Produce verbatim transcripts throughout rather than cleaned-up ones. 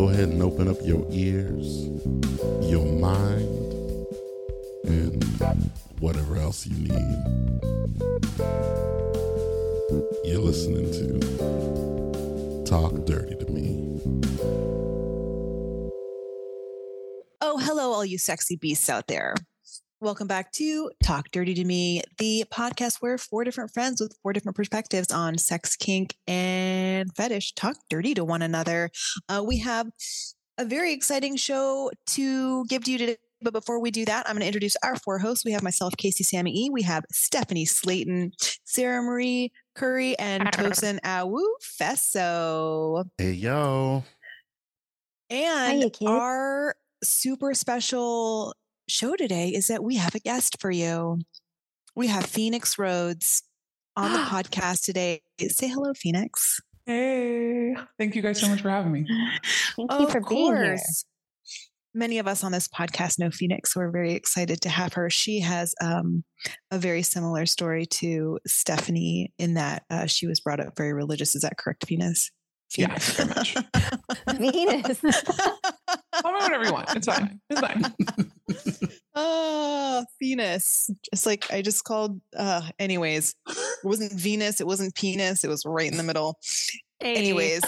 go ahead and open up your ears, your mind, and whatever else you need. You're listening to Talk Dirty to Me. Oh, hello, all you sexy beasts out there. Welcome back to Talk Dirty to Me, the podcast where four different friends with four different perspectives on sex, kink, and fetish talk dirty to one another. Uh, we have a very exciting show to give to you today. But before we do that, I'm going to introduce our four hosts. We have myself, Casey Sammy E. We have Stephanie Slayton, Sarah Marie Curry, and Tosin Awu Fesso. Hey, yo. And Hiya, our super special show today is that we have a guest for you. We have Phoenix Rhodes on the podcast today. Say hello, Phoenix. Hey, thank you guys so much for having me. Thank you for being here. Many of us on this podcast know Phoenix. We're very excited to have her. She has um, a very similar story to Stephanie in that uh, she was brought up very religious. Is that correct, Venus? Venus. Yeah, very much. Venus. Call me whatever you want. It's fine. It's fine. Oh, Venus. It's like I just called. Uh, anyways, it wasn't Venus. It wasn't penis. It was right in the middle. Hey. Anyways.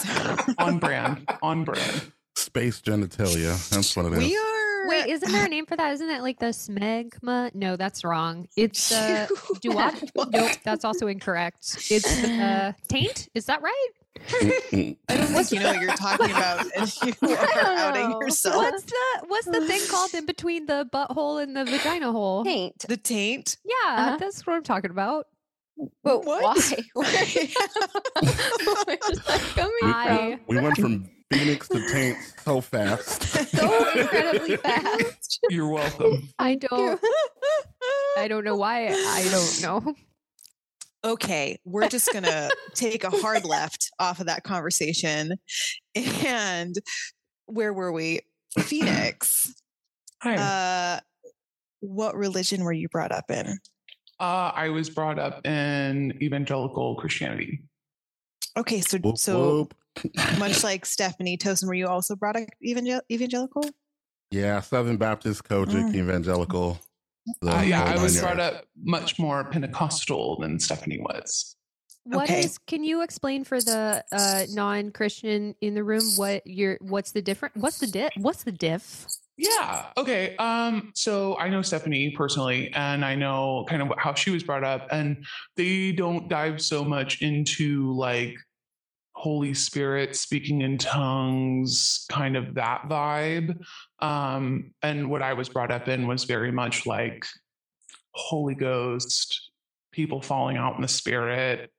On brand. On brand. Space genitalia. That's what it is. We are. Wait, isn't there a name for that? Isn't that like the smegma? No, that's wrong. It's the uh, duat. Nope, that's also incorrect. It's the uh, taint. Is that right? I don't think you know what you're talking about, and you are outing yourself. What's the What's the thing called in between the butthole and the vagina hole? Taint. The taint. Yeah, uh-huh. That's what I'm talking about. But what? Why? Why? Where's that coming I... from? We went from Phoenix to taint so fast. So incredibly fast. You're welcome. I don't I don't know why. I don't know. Okay, we're just going to take a hard left off of that conversation. And where were we? Phoenix. Hi. Uh, what religion were you brought up in? Uh, I was brought up in evangelical Christianity. Okay, so whoop, so whoop. Much like Stephanie, Tosin, were you also brought up evangel- evangelical? Yeah, Southern Baptist, Kojic, mm. evangelical. Uh, yeah, I was brought up much more Pentecostal than Stephanie was. What okay. is? Can you explain for the uh, non-Christian in the room what your what's the different? What's the diff? What's the diff? Yeah. Okay. Um. So I know Stephanie personally, and I know kind of how she was brought up, and they don't dive so much into like Holy Spirit, speaking in tongues, kind of that vibe. Um, and what I was brought up in was very much like Holy Ghost, people falling out in the spirit,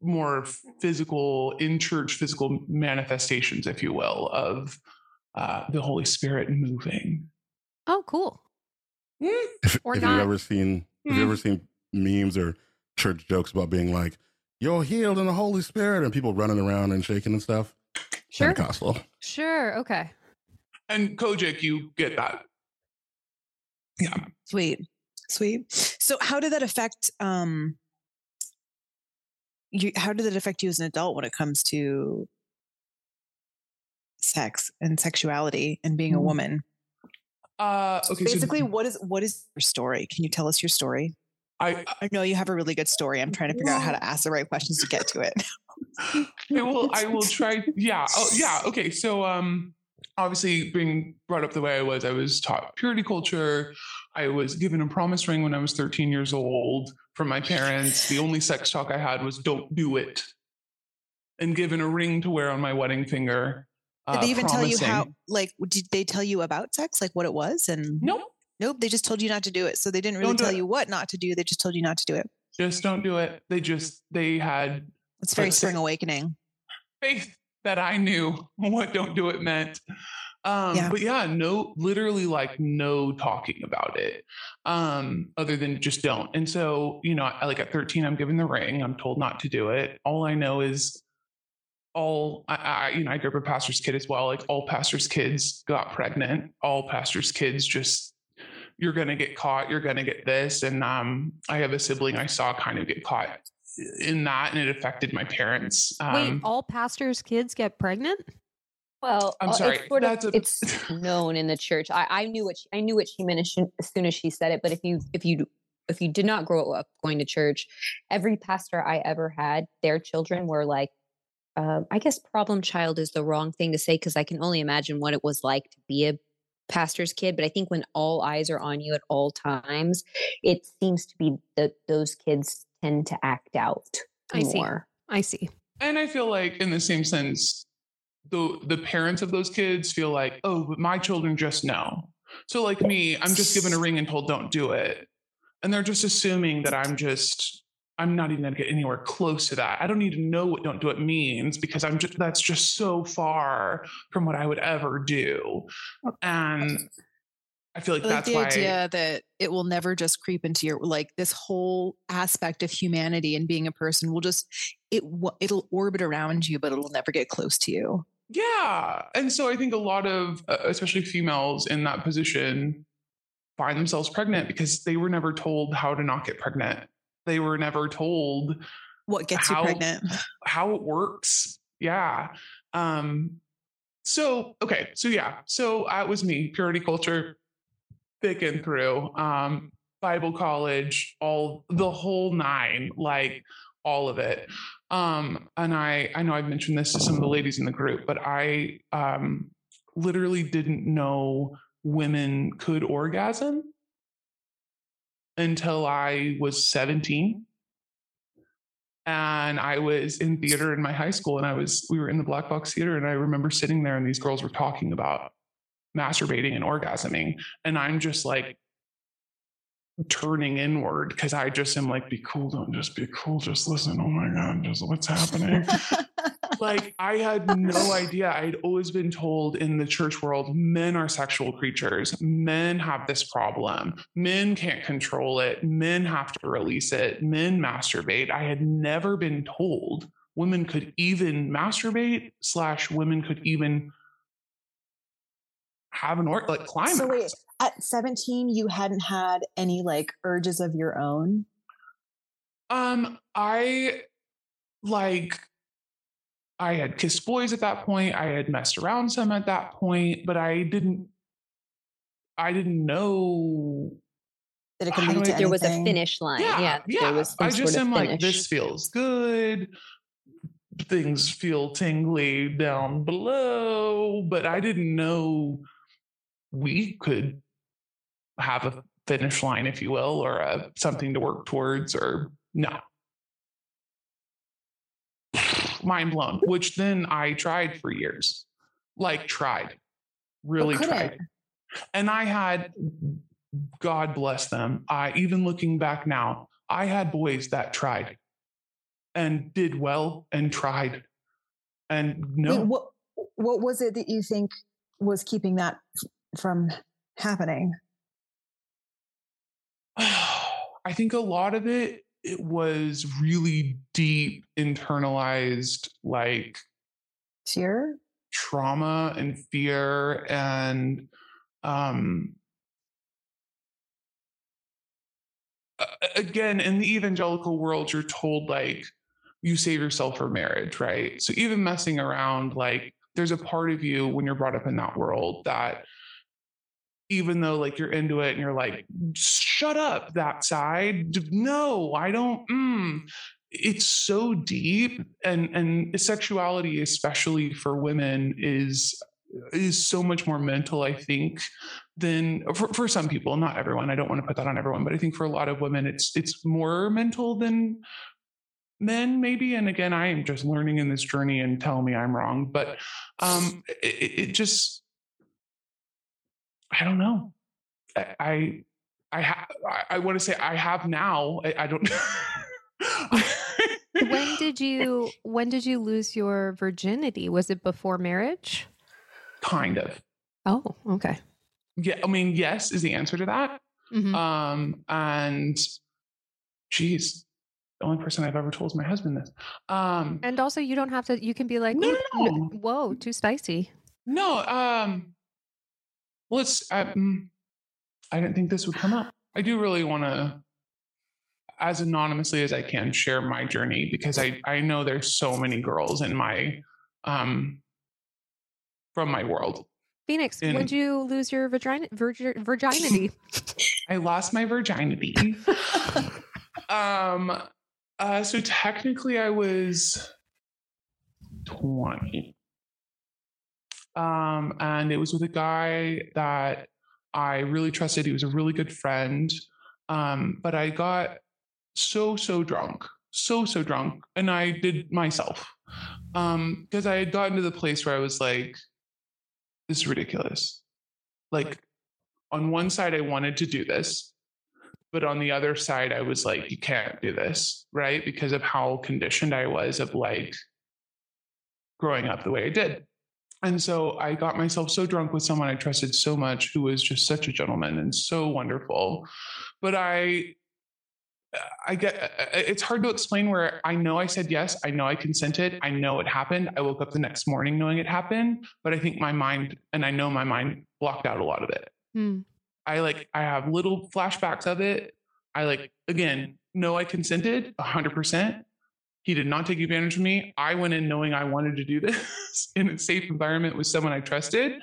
more physical, in church, physical manifestations, if you will, of uh, the Holy Spirit moving. Oh, cool. Mm. If, or if not. You've ever seen, mm. Have you ever seen memes or church jokes about being like, "You're healed in the Holy Spirit," and people running around and shaking and stuff? Sure. Pentecostal. Sure. Okay. And Kojic, you get that. Yeah. Sweet. Sweet. So how did that affect, um, you, how did that affect you as an adult when it comes to sex and sexuality and being mm-hmm. a woman? Uh, okay. Basically, so- what is, what is your story? Can you tell us your story? I, I know you have a really good story. I'm trying to figure well, out how to ask the right questions to get to it. I will, I will try. Yeah. Oh, yeah. Okay. So, um, obviously being brought up the way I was, I was taught purity culture. I was given a promise ring when I was thirteen years old from my parents. The only sex talk I had was "don't do it," and given a ring to wear on my wedding finger. Uh, did they even promising. Tell you how, like, did they tell you about sex, like what it was? And nope. Nope, they just told you not to do it. So they didn't really tell you what not to do. They just told you not to do it. Just don't do it. They just, they had... It's very spring awakening. Faith that I knew what "don't do it" meant. Um, yeah. But yeah, no, literally like no talking about it um, other than just don't. And so, you know, I, like at thirteen, I'm given the ring. I'm told not to do it. All I know is all, I, I, you know, I grew up a pastor's kid as well. Like all pastor's kids got pregnant. All pastor's kids just... you're going to get caught, you're going to get this. And um, I have a sibling I saw kind of get caught in that, and it affected my parents. Um, Wait, all pastors' kids get pregnant? Well, I'm sorry. It's, sort of, a- it's known in the church. I, I knew what she, I knew what she meant as, she, as soon as she said it. But if you if you if you did not grow up going to church, every pastor I ever had, their children were like, uh, I guess problem child is the wrong thing to say because I can only imagine what it was like to be a pastor's kid. But I think when all eyes are on you at all times, it seems to be that those kids tend to act out more. I see. I see. And I feel like in the same sense, the the parents of those kids feel like, oh, but my children just know. So like me, I'm just given a ring and told, don't do it. And they're just assuming that I'm just, I'm not even going to get anywhere close to that. I don't need to know what don't do it means because I'm just, that's just so far from what I would ever do. And I feel like I that's like the why idea I, that it will never just creep into your, like this whole aspect of humanity and being a person will just, it it'll orbit around you, but it'll never get close to you. Yeah. And so I think a lot of, uh, especially females in that position, find themselves pregnant because they were never told how to not get pregnant. They were never told what gets how, you pregnant, how it works. Yeah. Um, so, okay. So yeah. So uh, it was me, purity culture, thick and through, um, Bible college, all the whole nine, like all of it. Um, and I, I know I've mentioned this to some of the ladies in the group, but I, um, literally didn't know women could orgasm until I was seventeen. And I was in theater in my high school and I was, we were in the Black Box Theater. And I remember sitting there and these girls were talking about masturbating and orgasming. And I'm just like turning inward because I just am like, be cool. Don't just be cool. Just listen. Oh my God, just what's happening. Like I had no idea. I'd always been told in the church world, men are sexual creatures. Men have this problem. Men can't control it. Men have to release it. Men masturbate. I had never been told women could even masturbate slash women could even have an or like climax. So wait, at seventeen, you hadn't had any like urges of your own? Um, I like... I had kissed boys at that point. I had messed around some at that point, but I didn't, I didn't know that it could lead to anything. There was a finish line. Yeah. yeah, yeah. There was I just am like, this feels good. Things feel tingly down below, but I didn't know we could have a finish line, if you will, or a, something to work towards or no. Mind blown, which then I tried for years, like tried, really tried. And I had, God bless them. I, even looking back now, I had boys that tried and did well and tried and no. Wait, what, what was it that you think was keeping that from happening? I think a lot of it It was really deep internalized, like fear, trauma and fear. And, um, again, in the evangelical world, you're told like you save yourself for marriage, right? So even messing around, like there's a part of you when you're brought up in that world that even though like you're into it and you're like, shut up that side. No, I don't. Mm. It's so deep. And, and sexuality, especially for women is, is so much more mental, I think, than for, for some people, not everyone. I don't want to put that on everyone, but I think for a lot of women, it's, it's more mental than men maybe. And again, I am just learning in this journey and tell me I'm wrong, but, um, it, it just, I don't know. I, I, I, ha- I want to say I have now. I, I don't. When did you, when did you lose your virginity? Was it before marriage? Kind of. Oh, okay. Yeah. I mean, yes is the answer to that. Mm-hmm. Um, and geez, the only person I've ever told is my husband this. Um, and also you don't have to, you can be like, no, no, no. Whoa, too spicy. No. Um, Well, it's, um, I didn't think this would come up. I do really want to, as anonymously as I can, share my journey because I, I know there's so many girls in my um, from my world. Phoenix, and when did you lose your vagina, virg- virginity? I lost my virginity. um, uh, so technically I was twenty. Um, and it was with a guy that I really trusted. He was a really good friend. Um, but I got so, so drunk, so, so drunk. And I did myself. Um, cause I had gotten to the place where I was like, this is ridiculous. Like on one side, I wanted to do this, but on the other side, I was like, you can't do this. Right. Because of how conditioned I was of like growing up the way I did. And so I got myself so drunk with someone I trusted so much, who was just such a gentleman and so wonderful. But I, I get, it's hard to explain where I know I said yes, I know I consented, I know it happened. I woke up the next morning knowing it happened, but I think my mind, and I know my mind blocked out a lot of it. Hmm. I like, I have little flashbacks of it. I like, again, know I consented a hundred percent. He did not take advantage of me. I went in knowing I wanted to do this in a safe environment with someone I trusted.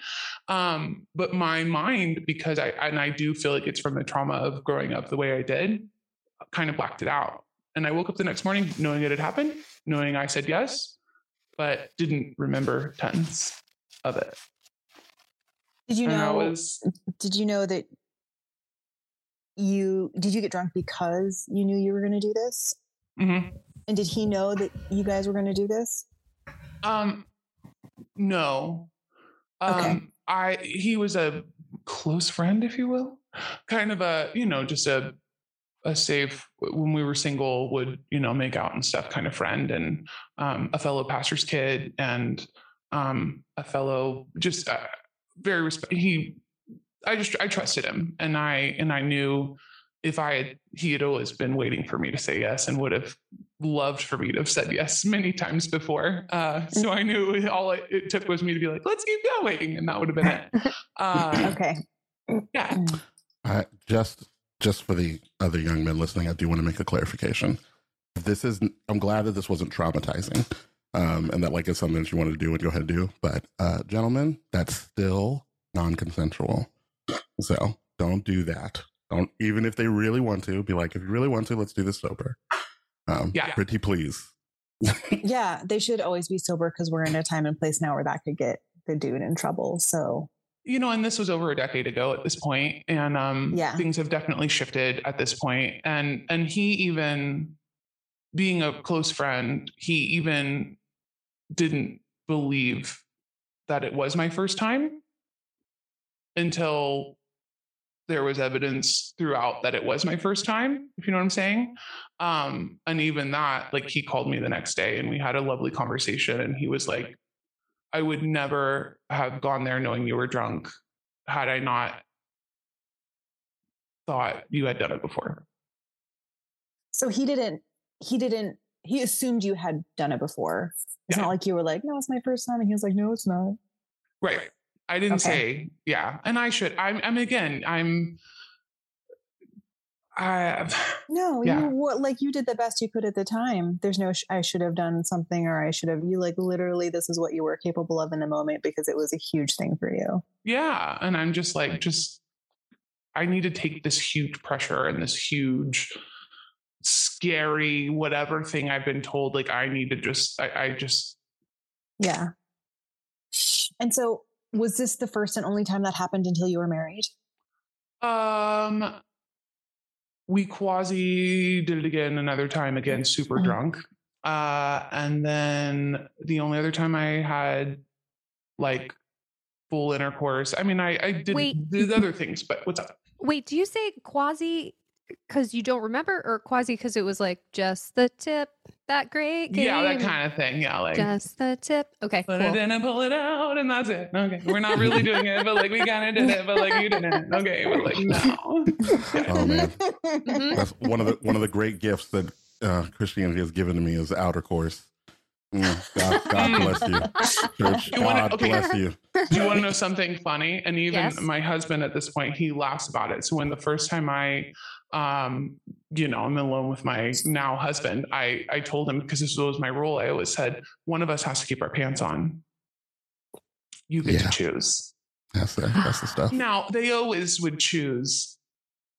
Um, but my mind, because I, and I do feel like it's from the trauma of growing up the way I did, kind of blacked it out. And I woke up the next morning knowing it had happened, knowing I said yes, but didn't remember tons of it. Did you and know, was, did you know that you, did you get drunk because you knew you were going to do this? Mm-hmm. And did he know that you guys were going to do this? Um, no. Um, okay. I, he was a close friend, if you will, kind of a, you know, just a, a safe, when we were single would, you know, make out and stuff kind of friend, and, um, a fellow pastor's kid, and, um, a fellow just uh, very respect. He, I just, I trusted him, and I, and I knew if I had, he had always been waiting for me to say yes, and would have loved for me to have said yes many times before. Uh, so I knew all it, it took was me to be like, let's keep going. And that would have been it. Uh, okay. Yeah. Uh, just, just for the other young men listening, I do want to make a clarification. This is, I'm glad that this wasn't traumatizing. Um, and that like, it's something that you want to do and go ahead and do, but, uh, gentlemen, that's still non-consensual. So don't do that. Don't, even if they really want to, be like, if you really want to, let's do this sober. Um, yeah. Pretty please. Yeah, they should always be sober, because we're in a time and place now where that could get the dude in trouble. So, you know, and this was over a decade ago at this point, and um, yeah. things have definitely shifted at this point. And and he even, being a close friend, he even didn't believe that it was my first time until there was evidence throughout that it was my first time, if you know what I'm saying. Um, and even that, like, he called me the next day and we had a lovely conversation, and he was like, I would never have gone there knowing you were drunk had I not thought you had done it before. So he didn't, he didn't, he assumed you had done it before. It's yeah. not like you were like, no, it's my first time. And he was like, no, it's not. Right. I didn't okay. say, yeah. And I should, I'm, I'm again, I'm, I, no, yeah. you were, like, you did the best you could at the time. There's no, sh- I should have done something, or I should have, you like, literally, this is what you were capable of in the moment, because it was a huge thing for you. Yeah. And I'm just like, just, I need to take this huge pressure and this huge scary, whatever thing I've been told, like, I need to just, I, I just. Yeah. And so, was this the first and only time that happened until you were married? Um, we quasi did it again another time, again, super mm-hmm. drunk. Uh, and then the only other time I had like full intercourse. I mean, I, I did Wait. these other things, but what's up? Wait, do you say quasi because you don't remember, or quasi because it was like just the tip, that great game? Yeah, that kind of thing. Yeah, like just the tip. Okay, put cool. it in and pull it out, and that's it. Okay, we're not really doing it, but like we kind of did it, but like you didn't. Okay, but like no. Oh man, mm-hmm. that's one of the one of the great gifts that uh, Christianity has given to me is outer course. Mm, God, God bless you, Church. You wanna, God okay. bless you. Do you want to know something funny? And even yes. my husband at this point, he laughs about it. So when the first time I. Um, you know, I'm alone with my now husband. I, I told him, because this was my rule, I always said, one of us has to keep our pants on. you get yeah. to choose. That's the, that's the stuff. Now, they always would choose.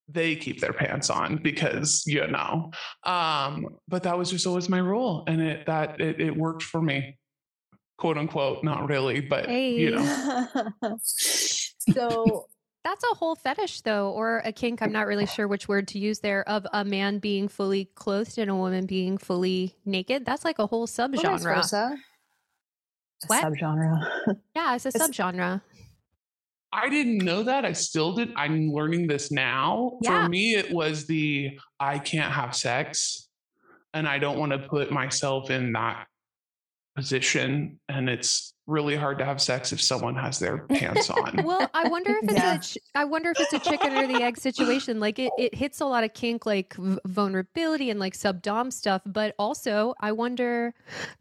They keep their pants on because, you know, um, but that was just always my rule. And it, that it, it worked for me, quote unquote, not really, but hey. you know. So that's a whole fetish though, or a kink. I'm not really sure which word to use there, of a man being fully clothed and a woman being fully naked. That's like a whole subgenre. What? Subgenre. Yeah. It's a it's- subgenre. I didn't know that. I still did. I'm learning this now. Yeah. For me, it was the, I can't have sex and I don't want to put myself in that position. And it's really hard to have sex if someone has their pants on. Well, I wonder if it's yeah. a, ch- I wonder if it's a chicken or the egg situation. Like it, it hits a lot of kink, like v- vulnerability and like subdom stuff. But also I wonder,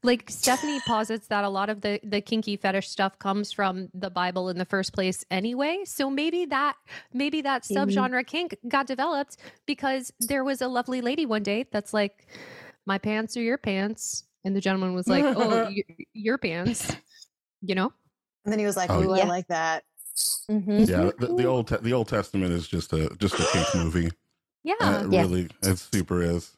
like Stephanie posits that a lot of the, the kinky fetish stuff comes from the Bible in the first place anyway. So maybe that, maybe that subgenre kink got developed because there was a lovely lady one day that's like, my pants are your pants. And the gentleman was like, oh, y- your pants. You know, and then he was like, "Ooh, oh, yeah. I like that." Mm-hmm. Yeah, the, the old te- the Old Testament is just a just a kink movie. Yeah, uh, it yeah. really, it super is.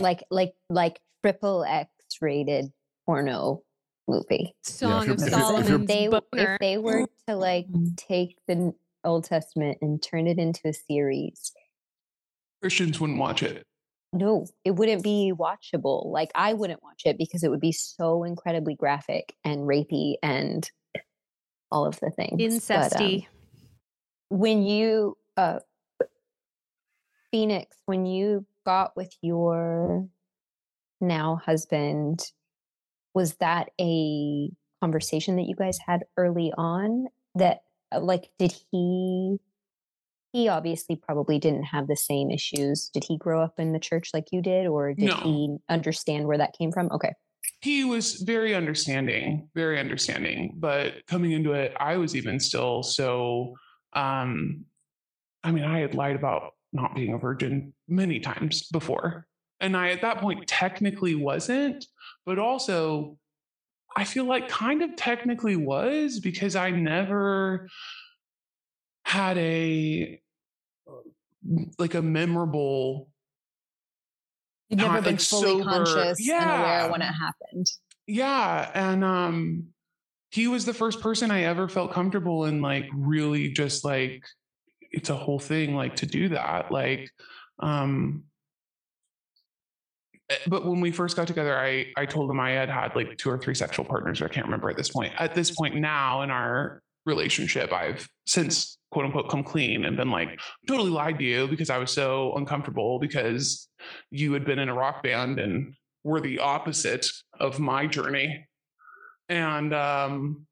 like like like triple X rated porno movie. Song yeah, of Solomon. If they, if they were to like take the Old Testament and turn it into a series, Christians wouldn't watch it. No, it wouldn't be watchable. Like I wouldn't watch it because it would be so incredibly graphic and rapey and all of the things. Incesty. But, um, when you, uh, Phoenix, when you got with your now husband, was that a conversation that you guys had early on? That like, did he? He obviously probably didn't have the same issues. Did he grow up in the church like you did, or did no. he understand where that came from? Okay. He was very understanding, very understanding, but coming into it, I was even still. So, um, I mean, I had lied about not being a virgin many times before. And I, at that point, technically wasn't, but also I feel like kind of technically was, because I never had a, like a memorable. You've never time, been like fully sober. conscious yeah. and aware when it happened. Yeah. And um, he was the first person I ever felt comfortable in, like, really just like, it's a whole thing, like, to do that. Like, um, but when we first got together, I, I told him I had had like two or three sexual partners. Or I can't remember at this point, at this point now in our relationship, I've since, quote unquote, come clean and been like, totally lied to you because I was so uncomfortable because you had been in a rock band and were the opposite of my journey. And, um,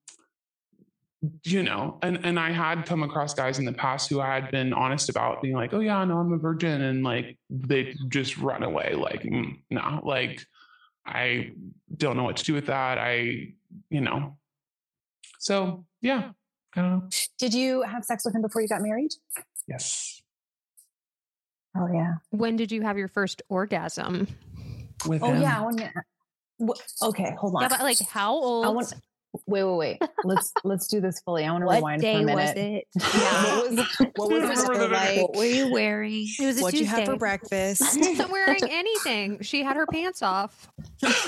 you know, and, and I had come across guys in the past who I had been honest about being like, oh yeah, no, I'm a virgin. And like, they just run away. Like, mm, no, like, I don't know what to do with that. I, you know, so yeah. Uh, Did you have sex with him before you got married? Yes. Oh yeah. When did you have your first orgasm? With oh him. yeah. When, wh- okay, hold on. Yeah, but like how old? I want, wait, wait, wait. Let's let's do this fully. I want to rewind for a minute. What day was it? Yeah. What was, what was it like? What were you wearing? It was a What'd Tuesday. What'd you have for breakfast? I wasn't wearing anything. She had her pants off.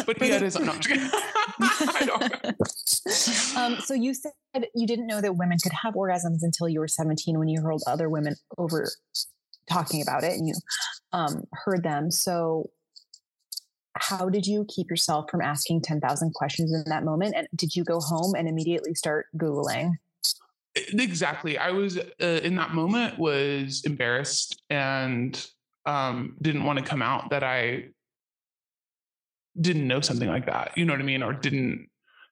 But he had his. No, I'm just kidding. I don't know. Um, so you said you didn't know that women could have orgasms until you were seventeen, when you heard other women over talking about it and you um, heard them. So how did you keep yourself from asking ten thousand questions in that moment? And did you go home and immediately start Googling? Exactly. I was uh, in that moment was embarrassed and um, didn't want to come out that I didn't know something like that. You know what I mean? Or didn't.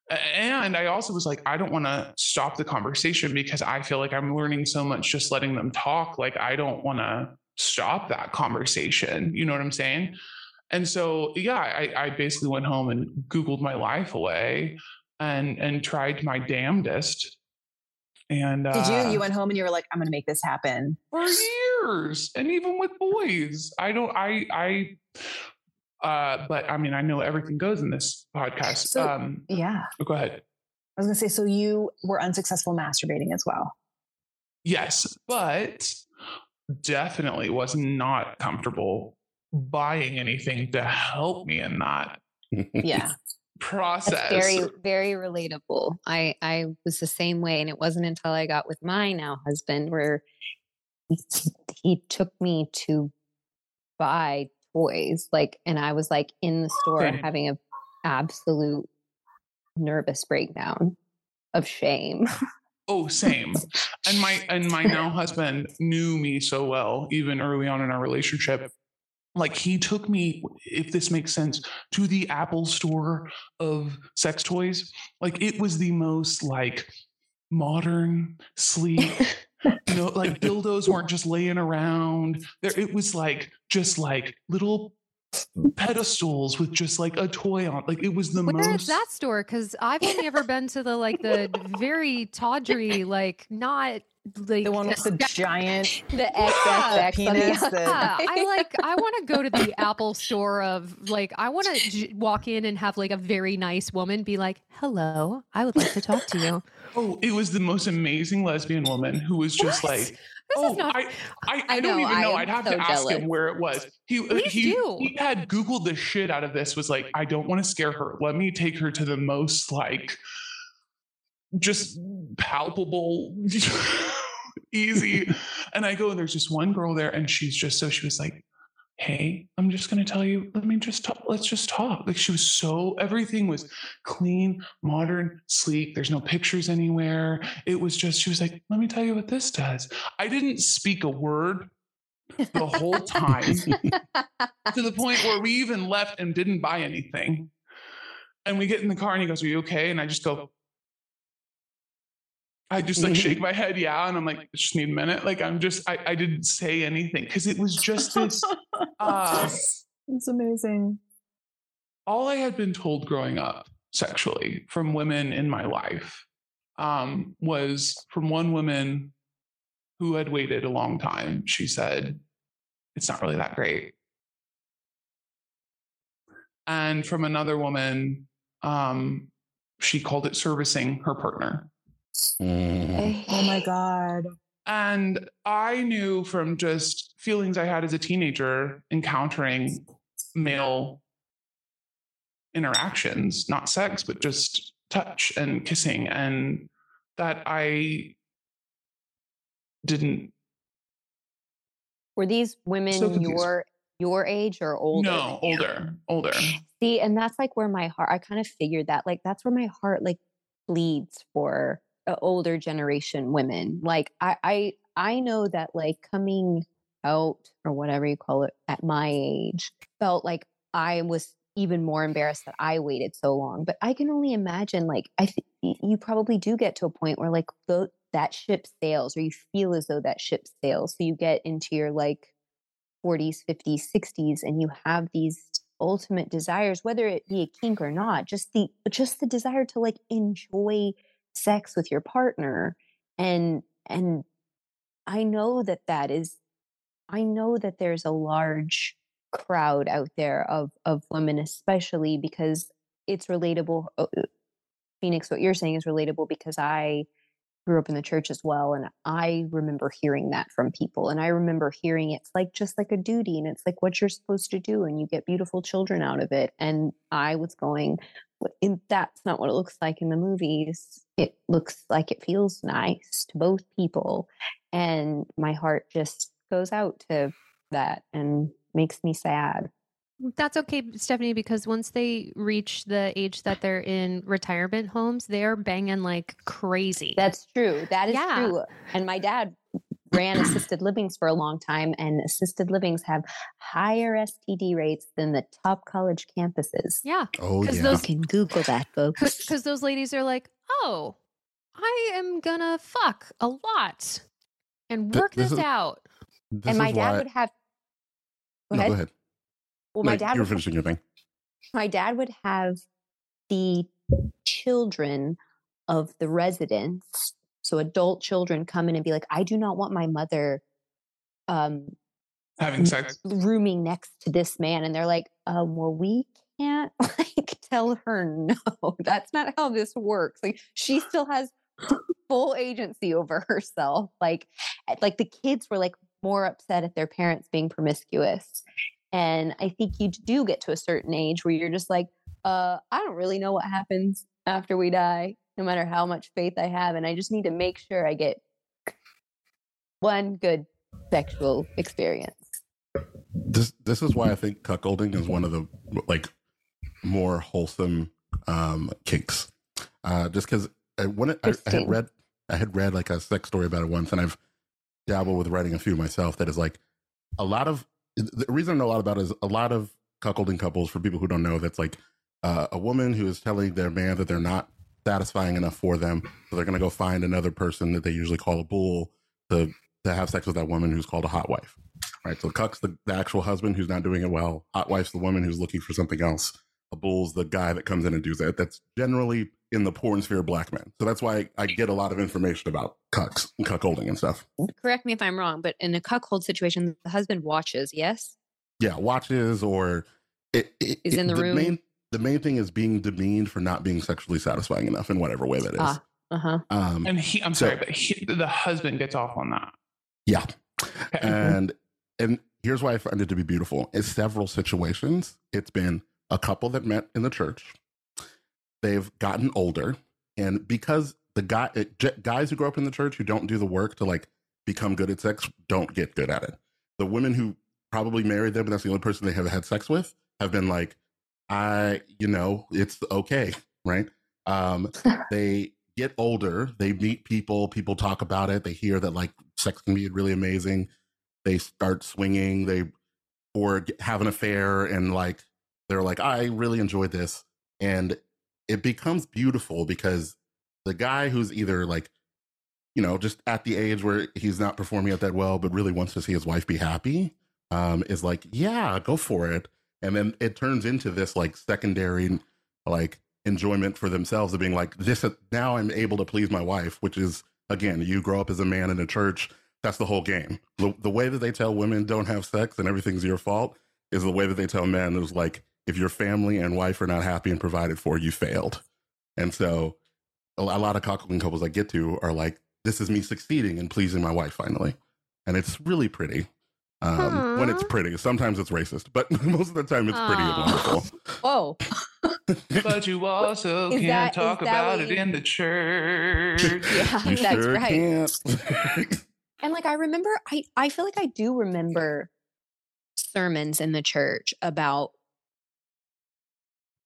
And I also was like, I don't want to stop the conversation because I feel like I'm learning so much just letting them talk. Like, I don't want to stop that conversation. You know what I'm saying? And so, yeah, I, I basically went home and Googled my life away and, and tried my damnedest. And uh, did you, you went home and you were like, I'm going to make this happen for years. And even with boys, I don't, I, I, Uh, but I mean, I know everything goes in this podcast. So, um, yeah. Go ahead. I was going to say, so you were unsuccessful masturbating as well. Yes, but definitely was not comfortable buying anything to help me in that. Yeah. Process. That's very, very relatable. I, I was the same way. And it wasn't until I got with my now husband where he, he took me to buy toys. Like, and I was like in the store okay. having an absolute nervous breakdown of shame. Oh, same. And my, and my now husband knew me so well, even early on in our relationship. Like, he took me, if this makes sense, to the Apple store of sex toys. Like, it was the most like modern, sleek, you know, like dildos weren't just laying around there. It was like, just like little pedestals with just like a toy on. Like, it was the Where most. Where is that store? Cause I've only ever been to the, like the very tawdry, like not. Like, the one with the giant the yeah, penis. The, yeah, I like. I want to go to the Apple store of like. I want to j- walk in and have like a very nice woman be like, "Hello, I would like to talk to you." Oh, it was the most amazing lesbian woman who was just what? like, this "Oh, not- I, I, I, I don't know, even know. I'd have so to ask jealous. him where it was." He uh, he, he had Googled the shit out of this. Was like, I don't want to scare her. Let me take her to the most like. Just palpable, easy. And I go, and there's just one girl there, and she's just so she was like, "Hey, I'm just going to tell you, let me just talk. Let's just talk." Like, she was so, everything was clean, modern, sleek. There's no pictures anywhere. It was just, she was like, "Let me tell you what this does." I didn't speak a word the whole time to the point where we even left and didn't buy anything. And we get in the car, and he goes, "Are you okay?" And I just go, I just like shake my head. Yeah. And I'm like, I just need a minute. Like, I'm just, I, I didn't say anything. Cause it was just this, uh, it's amazing. All I had been told growing up sexually from women in my life, um, was from one woman who had waited a long time. She said, "It's not really that great." And from another woman, um, she called it servicing her partner. Mm. Oh my God. And I knew from just feelings I had as a teenager encountering male interactions, not sex, but just touch and kissing, and that I didn't. Were these women so your your age or older? No, older, older. See, and that's like where my heart, I kind of figured that, like, that's where my heart like bleeds for older generation women. Like, I, I, I know that like coming out or whatever you call it at my age felt like I was even more embarrassed that I waited so long, but I can only imagine, like, I think you probably do get to a point where like the, that ship sails, or you feel as though that ship sails. So you get into your like forties, fifties, sixties, and you have these ultimate desires, whether it be a kink or not, just the, just the desire to like enjoy sex with your partner. And and I know that that is I know that there's a large crowd out there of of women, especially because it's relatable. Phoenix, what you're saying is relatable because I grew up in the church as well, and I remember hearing that from people, and I remember hearing it's like just like a duty, and it's like what you're supposed to do, and you get beautiful children out of it. And I was going, in, that's not what it looks like in the movies. It looks like it feels nice to both people. And my heart just goes out to that and makes me sad. That's okay, Stephanie, because once they reach the age that they're in retirement homes, they're banging like crazy. That's true. That is yeah. true. And my dad ran assisted livings for a long time, and assisted livings have higher S T D rates than the top college campuses. Yeah. Oh, yeah. Those, you can Google that, folks. Because those ladies are like, "Oh, I am going to fuck a lot and work Th- this, this is, out. This and my dad why... would have... Go no, ahead. Go ahead. Well, no, my dad. You're finishing your thing. My dad would have the children of the residents, so adult children, come in and be like, "I do not want my mother um, having sex, rooming next to this man." And they're like, um, "Well, we can't like tell her no, that's not how this works. Like, she still has full agency over herself. Like, like the kids were like more upset at their parents being promiscuous. And I think you do get to a certain age where you're just like, uh, I don't really know what happens after we die, no matter how much faith I have. And I just need to make sure I get one good sexual experience. This this is why I think cuckolding is one of the like more wholesome um, kinks. Uh, just because I, I, I had read I had read like a sex story about it once, and I've dabbled with writing a few myself. That is like a lot of the reason I know a lot about it is a lot of cuckolding couples. For people who don't know, that's like uh, a woman who is telling their man that they're not satisfying enough for them, so they're going to go find another person that they usually call a bull to to have sex with that woman who's called a hot wife. Right, so cuck's the, the actual husband who's not doing it well. Hot wife's the woman who's looking for something else. A bull's the guy that comes in and does that. That's generally in the porn sphere of black men. So that's why I get a lot of information about cucks and cuckolding and stuff. Correct me if I'm wrong, but in a cuckold situation, the husband watches, yes? Yeah, watches or... It, it, is it, in the, the room? Main, the main thing is being demeaned for not being sexually satisfying enough in whatever way that is. Ah, uh-huh. Um, and he, I'm sorry, so, but he, the husband gets off on that. Yeah. And... And here's why I find it to be beautiful. In several situations, it's been a couple that met in the church. They've gotten older. And because the guy, it, guys who grow up in the church who don't do the work to like become good at sex don't get good at it. The women who probably married them, but that's the only person they have had sex with, have been like, I, you know, it's okay, right? Um, they get older. They meet people. People talk about it. They hear that like sex can be really amazing. They start swinging, they or have an affair, and like they're like, I really enjoyed this, and it becomes beautiful because the guy who's either like, you know, just at the age where he's not performing out that well, but really wants to see his wife be happy, um, is like, yeah, go for it, and then it turns into this like secondary like enjoyment for themselves of being like, this now I'm able to please my wife, which is again, you grow up as a man in a church. That's the whole game. The, the way that they tell women don't have sex and everything's your fault is the way that they tell men is like, if your family and wife are not happy and provided for, you failed. And so a, a lot of cuckolding couples I get to are like, this is me succeeding and pleasing my wife finally. And it's really pretty um, when it's pretty. Sometimes it's racist, but most of the time it's pretty and wonderful. Whoa. But you also is can't that, talk about it you... in the church. Yeah, you that's sure right. Can't. And like, I remember, I, I feel like I do remember sermons in the church about,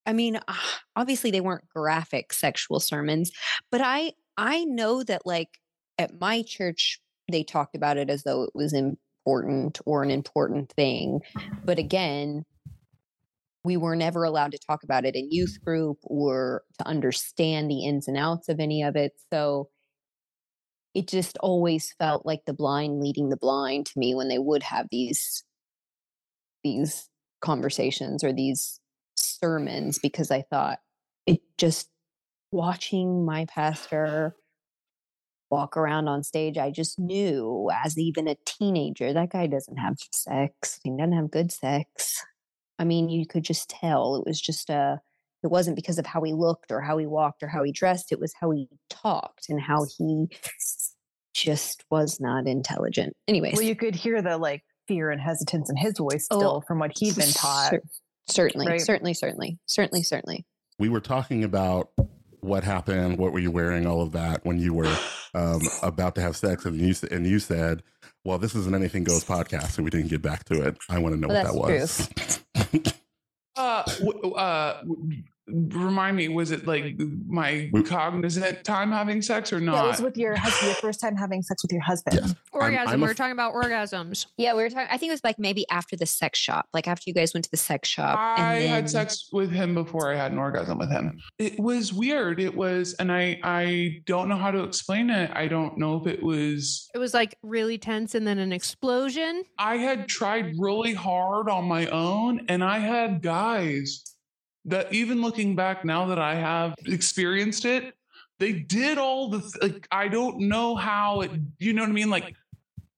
I mean, obviously they weren't graphic sexual sermons, but I, I know that like at my church, they talked about it as though it was important or an important thing. But again, we were never allowed to talk about it in youth group or to understand the ins and outs of any of it. So it just always felt like the blind leading the blind to me when they would have these these conversations or these sermons, because I thought it just watching my pastor walk around on stage, I just knew as even a teenager, that guy doesn't have sex. He doesn't have good sex. I mean, you could just tell it was just a It wasn't because of how he looked or how he walked or how he dressed. It was how he talked and how he just was not intelligent. Anyways. Well, you could hear the like fear and hesitance in his voice still oh, from what he'd been taught. Cer- certainly, right? certainly, certainly, certainly, certainly. We were talking about what happened, what were you wearing, all of that when you were um, about to have sex. And you, and you said, well, this is an Anything Goes podcast and we didn't get back to it. I want to know well, what that was. uh, w- uh, w- Remind me, was it like my cognizant time having sex or not? Yeah, it was with your husband, your first time having sex with your husband. Yes. Orgasm. I'm, I'm we were f- talking about orgasms. Yeah, we were talking. I think it was like maybe after the sex shop, like after you guys went to the sex shop. I and then- had sex with him before I had an orgasm with him. It was weird. It was, and I, I don't know how to explain it. I don't know if it was. It was like really tense and then an explosion. I had tried really hard on my own, and I had guys that even looking back now that I have experienced it, they did all the, th- like, I don't know how it, you know what I mean? Like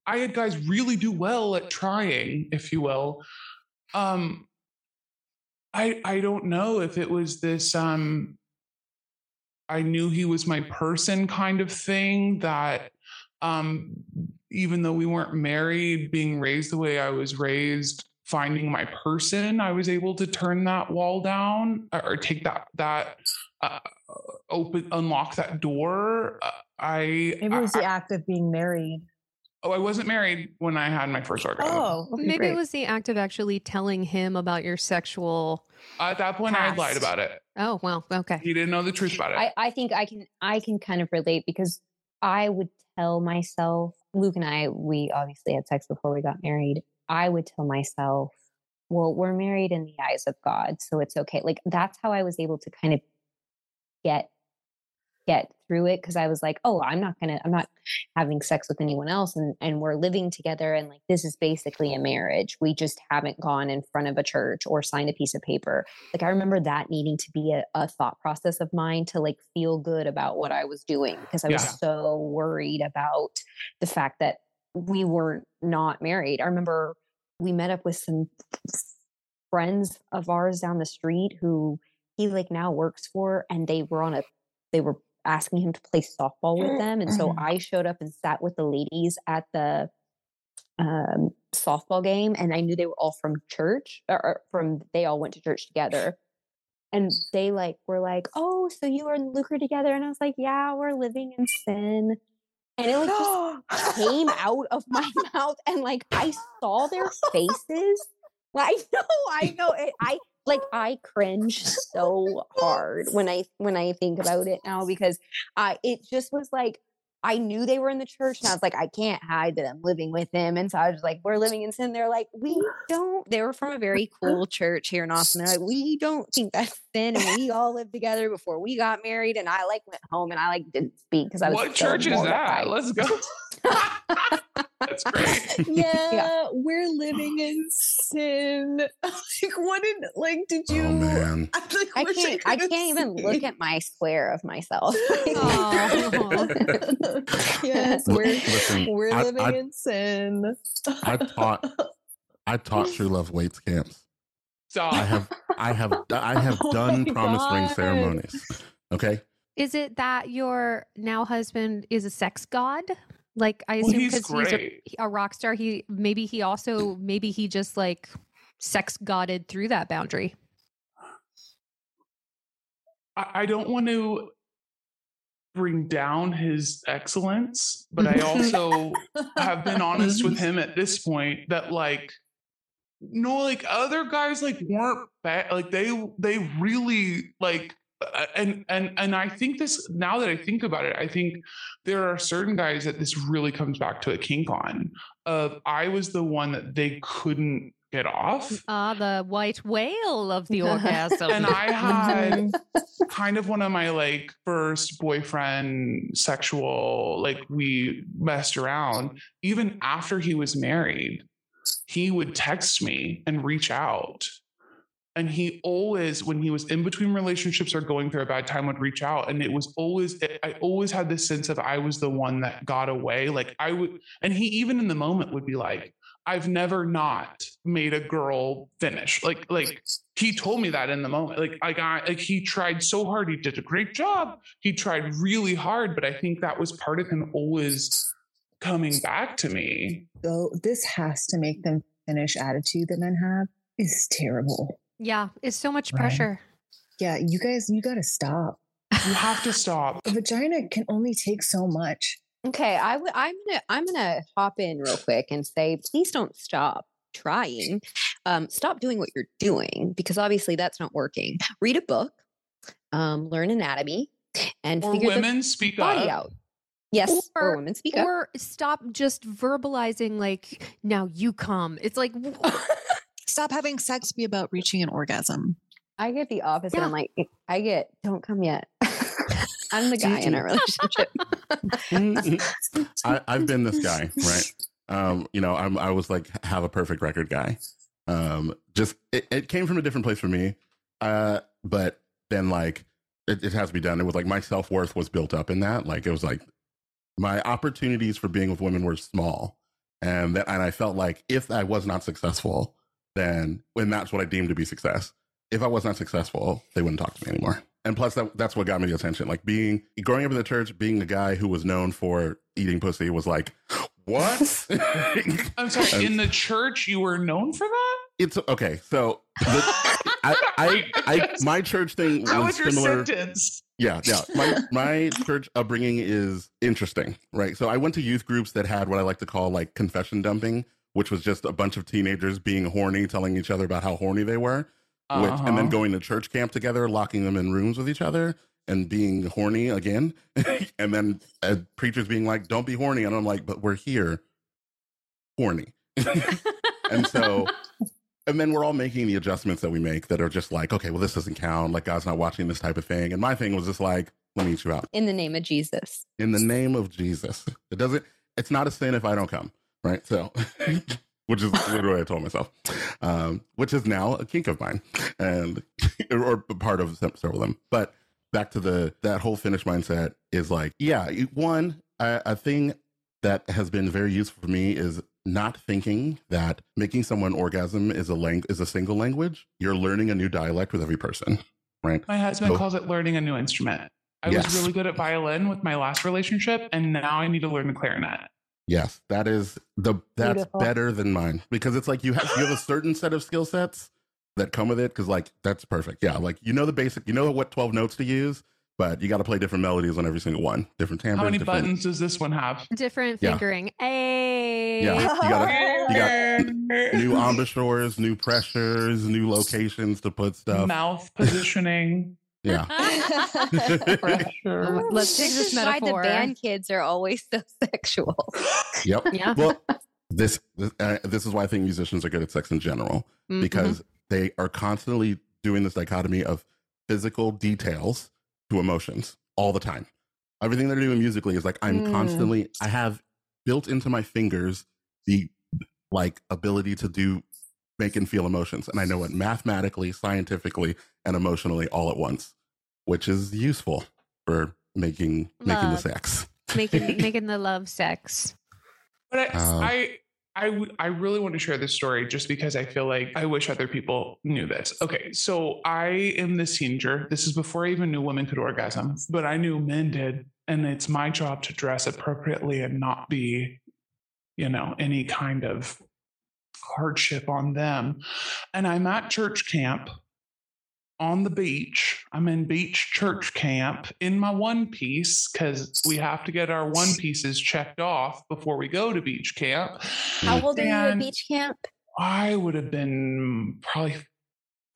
I had guys really do well at trying, if you will. Um, I, I don't know if it was this, um, I knew he was my person kind of thing that, um, even though we weren't married, being raised the way I was raised, finding my person, I was able to turn that wall down or take that, that, uh, open, unlock that door. Uh, I, maybe it was I, the act of being married. Oh, I wasn't married when I had my first orgasm. Oh, okay, maybe great. It was the act of actually telling him about your sexual. Uh, at that point, past. I had lied about it. Oh, well, okay. He didn't know the truth about it. I, I think I can, I can kind of relate because I would tell myself, Luke and I, we obviously had sex before we got married. I would tell myself, well, we're married in the eyes of God, so it's okay. Like, that's how I was able to kind of get get through it. Cause I was like, oh, I'm not gonna, I'm not having sex with anyone else. And, and we're living together. And like, this is basically a marriage. We just haven't gone in front of a church or signed a piece of paper. Like, I remember that needing to be a, a thought process of mine to like feel good about what I was doing. Cause I was yeah. so worried about the fact that we were not married. I remember we met up with some friends of ours down the street who he like now works for, and they were on a, they were asking him to play softball with them. And so I showed up and sat with the ladies at the um, softball game. And I knew they were all from church or from, they all went to church together. And they like, were like, oh, so you and Luke are together. And I was like, yeah, we're living in sin. And it like just came out of my mouth. And like, I saw their faces. Like, no, I know it. I, Like I cringe so hard when I, when I think about it now, because uh, it just was like, I knew they were in the church and I was like, I can't hide that I'm living with them. And so I was like, we're living in sin. They're like, we don't, they were from a very cool church here in Austin. They're like, we don't think that's sin. And we all lived together before we got married. And I like went home and I like didn't speak because I was. What church is that? Let's go. That's great. Yeah, yeah, we're living in sin. Like, what did, like, did you? Oh, man. I, like, I can't, I, I can't seen. even look at my square of myself. Yes, we're, Listen, we're I, living I, in sin. I taught, I taught True Love Waits camps. Stop. I have, I have, I have oh done promise God. ring ceremonies. Okay. Is it that your now husband is a sex god? Like, I assume because well, he's, he's a, a rock star, he maybe he also maybe he just like sex godded through that boundary. I, I don't want to bring down his excellence, but I also have been honest with him at this point that like, no, like other guys like weren't bad, like they they really like. And and and I think this, now that I think about it, I think there are certain guys that this really comes back to a kink on. Of I was the one that they couldn't get off. Ah, uh, the white whale of the orgasm. And I had kind of one of my like first boyfriend sexual, like we messed around. Even after he was married, he would text me and reach out. And he always, when he was in between relationships or going through a bad time, would reach out. And it was always, I always had this sense of I was the one that got away. Like I would, and he even in the moment would be like, I've never not made a girl finish. Like, like he told me that in the moment. Like I got, like he tried so hard. He did a great job. He tried really hard, but I think that was part of him always coming back to me. So this has to make them finish attitude that men have is terrible. Yeah, it's so much pressure. Right. Yeah, you guys, you gotta stop. You have to stop. A vagina can only take so much. Okay, I w- I'm gonna I'm gonna hop in real quick and say, please don't stop trying. Um, stop doing what you're doing because obviously that's not working. Read a book, um, learn anatomy, and or figure women the speak body up. out. Yes, or, or women speak up. Or stop just verbalizing like, now you come. It's like. Stop having sex be about reaching an orgasm. I get the opposite. Yeah. I'm like, I get, don't come yet. I'm the guy in a relationship. I, I've been this guy, right? Um, you know, I'm, I was like, have a perfect record guy. Um, just, it, it came from a different place for me. Uh, but then like, it, it has to be done. It was like my self-worth was built up in that. Like, it was like my opportunities for being with women were small. And that, and I felt like if I was not successful, then, and that's what I deemed to be success. if I was not successful, they wouldn't talk to me anymore. And plus, that, that's what got me the attention. Like, being, growing up in the church, being a guy who was known for eating pussy was like, what? I'm sorry, and in the church, you were known for that? It's okay. So, the, I, I, I, my church thing was, was your similar. Sentence? Yeah, yeah. My my church upbringing is interesting, right? So I went to youth groups that had what I like to call like confession dumping, which was just a bunch of teenagers being horny, telling each other about how horny they were, uh-huh. which, and then going to church camp together, locking them in rooms with each other, and being horny again, and then uh, preachers being like, "Don't be horny," and I'm like, "But we're here, horny," and so. And then we're all making the adjustments that we make that are just like, okay, well, this doesn't count. Like, God's not watching this type of thing. And my thing was just like, let me eat you out. In the name of Jesus. In the name of Jesus. It doesn't, it's not a sin if I don't come. Right. So, which is literally what I told myself, um, which is now a kink of mine and, or part of several of them. But back to the, that whole Finnish mindset is like, yeah, one, a, a thing that has been very useful for me is not thinking that making someone orgasm is a lang- is a single language. You're learning a new dialect with every person, right? My husband so- calls it learning a new instrument. I yes. was really good at violin with my last relationship, and now I need to learn the clarinet. Yes, that is the that's Beautiful. Better than mine, because it's like you have you have a certain set of skill sets that come with it. Because like that's perfect. Yeah, like you know the basic, you know what twelve notes to use. But you got to play different melodies on every single one. Different timbres. How many different... buttons does this one have? Different fingering. Yeah. Hey. Yeah. You got new embouchures, new pressures, new locations to put stuff. Mouth positioning. Yeah. Pressure. Let's take this metaphor. Why the band kids are always so sexual. Yep. Yeah. Well, this this, uh, this is why I think musicians are good at sex in general, mm-hmm. because they are constantly doing this dichotomy of physical details to emotions all the time. Everything they're doing musically is like I'm mm. constantly I have built into my fingers the like ability to do make and feel emotions, and I know it mathematically, scientifically, and emotionally all at once, which is useful for making love. making the sex making making the love sex. But I, uh, I I w- I really want to share this story just because I feel like I wish other people knew this. Okay, so I am this teenager. This is before I even knew women could orgasm, but I knew men did. And it's my job to dress appropriately and not be, you know, any kind of hardship on them. And I'm at church camp on the beach. I'm in beach church camp in my one piece because we have to get our one pieces checked off before we go to beach camp. How old and are you at beach camp? I would have been probably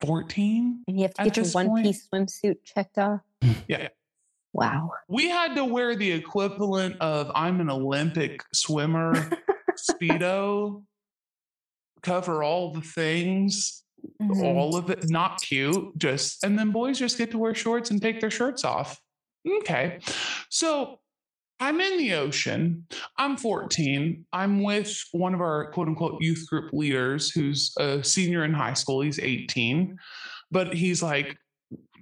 fourteen. And you have to get your one point. Piece swimsuit checked off? Yeah. Wow. We had to wear the equivalent of I'm an Olympic swimmer, Speedo, cover all the things. Mm-hmm. All of it, not cute, just, and then boys just get to wear shorts and take their shirts off. Okay. So I'm in the ocean. I'm fourteen. I'm with one of our quote unquote youth group leaders who's a senior in high school. He's eighteen, but he's like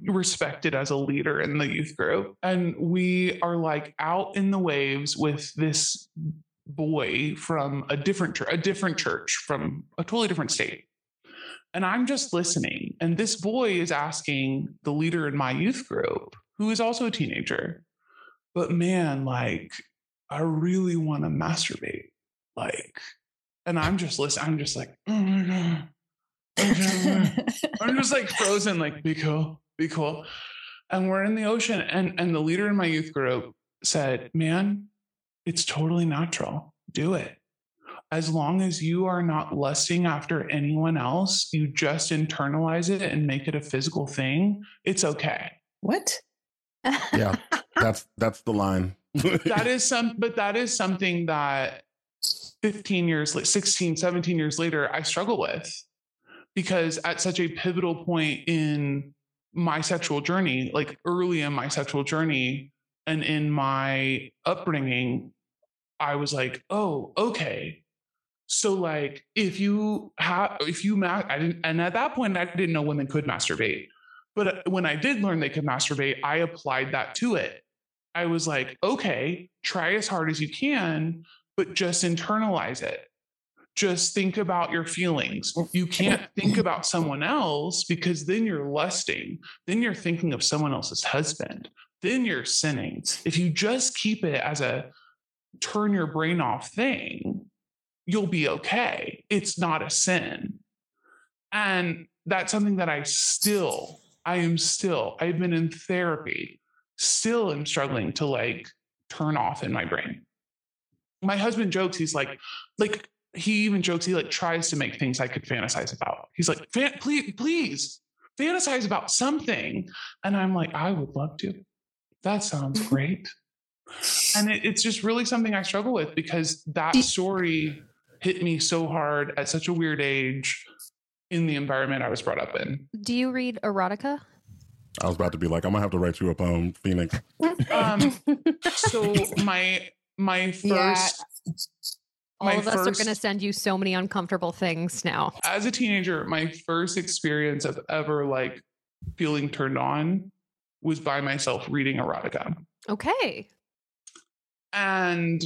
respected as a leader in the youth group. And we are like out in the waves with this boy from a different, a different church from a totally different state. And I'm just listening. And this boy is asking the leader in my youth group, who is also a teenager, but man, like, I really want to masturbate. Like, and I'm just listening. I'm just like, oh my God. I'm just like frozen, like, be cool, be cool. And we're in the ocean. And, and the leader in my youth group said, man, it's totally natural. Do it. As long as you are not lusting after anyone else, you just internalize it and make it a physical thing. It's okay. What? Yeah, that's that's the line. That is some, but that is something that fifteen years, sixteen, seventeen years later, I struggle with, because at such a pivotal point in my sexual journey, like early in my sexual journey and in my upbringing, I was like, oh, okay. So like, if you have, if you, ma- I didn't, and at that point I didn't know women could masturbate, but when I did learn they could masturbate, I applied that to it. I was like, okay, try as hard as you can, but just internalize it. just think about your feelings. You can't think about someone else because then you're lusting. Then you're thinking of someone else's husband. Then you're sinning. If you just keep it as a turn your brain off thing, you'll be okay. It's not a sin. And that's something that I still, I am still, I've been in therapy, still am struggling to like turn off in my brain. My husband jokes, he's like, like, he even jokes, he like tries to make things I could fantasize about. He's like, Fan- please, please fantasize about something. And I'm like, I would love to. That sounds great. And it, it's just really something I struggle with because that story hit me so hard at such a weird age in the environment I was brought up in. Do you read erotica? I was about to be like, I'm gonna have to write you a poem, Phoenix. Um, so my, my first... Yeah. All my of us first, are going to send you so many uncomfortable things now. As a teenager, my first experience of ever like feeling turned on was by myself reading erotica. Okay. And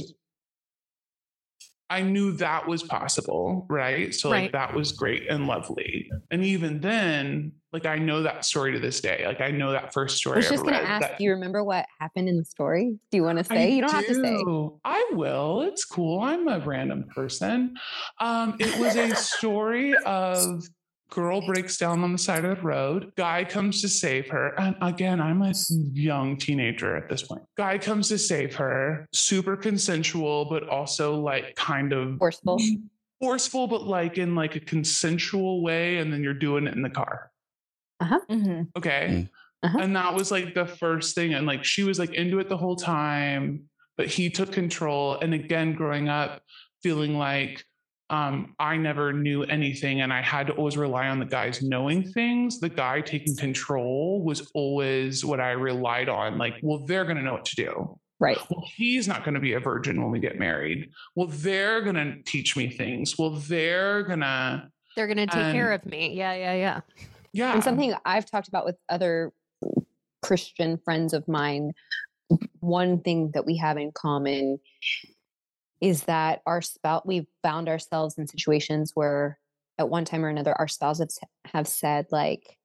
I knew that was possible, right? So like right. that was great and lovely. And even then, like I know that story to this day. Like I know that first story I was just going to ask, that, do you remember what happened in the story? Do you want to say? I you don't do. have to say. I will. It's cool. I'm a random person. Um, it was a story of girl breaks down on the side of the road. Guy comes to save her. And again, I'm a young teenager at this point. Guy comes to save her. Super consensual, but also like kind of forceful, forceful, but like in like a consensual way. And then you're doing it in the car. Uh-huh. Mm-hmm. Okay. Uh-huh. And that was like the first thing. And like, she was like into it the whole time, but he took control. And again, growing up feeling like, Um, I never knew anything and I had to always rely on the guys knowing things. The guy taking control was always what I relied on. Like, well, they're going to know what to do. Right. Well, he's not going to be a virgin when we get married. Well, they're going to teach me things. Well, they're going to, they're going to take um, care of me. Yeah. Yeah. Yeah. Yeah. And something I've talked about with other Christian friends of mine, one thing that we have in common is that our spouse, we've found ourselves in situations where at one time or another, our spouses have said like,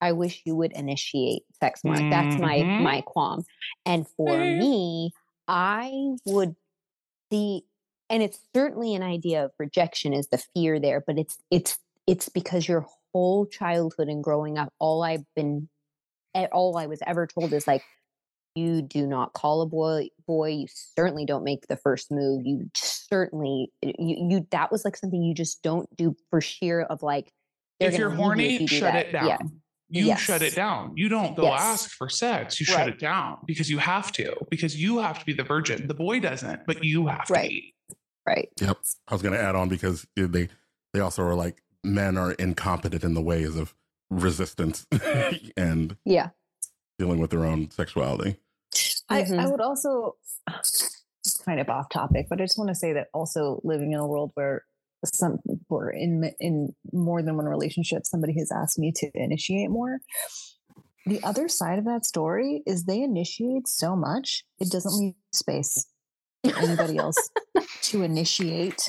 I wish you would initiate sex more. Mm-hmm. That's my, my qualm. And for me, I would the, and it's certainly an idea of rejection is the fear there, but it's, it's, it's because your whole childhood and growing up, all I've been, all I was ever told is like, you do not call a boy, boy. You certainly don't make the first move. You certainly, you, you that was like something you just don't do for sheer of like, if you're horny, you if you shut that. it down. Yeah. You yes. shut it down. You don't go yes. ask for sex. You right. shut it down because you have to, because you have to be the virgin. The boy doesn't, but you have right. to eat. Right. Yep. I was going to add on because they, they also are like, men are incompetent in the ways of resistance and yeah. dealing with their own sexuality. I, mm-hmm. I would also, it's kind of off topic, but I just want to say that also living in a world where some or in in more than one relationship, somebody has asked me to initiate more. The other side of that story is they initiate so much, it doesn't leave space for anybody else to initiate.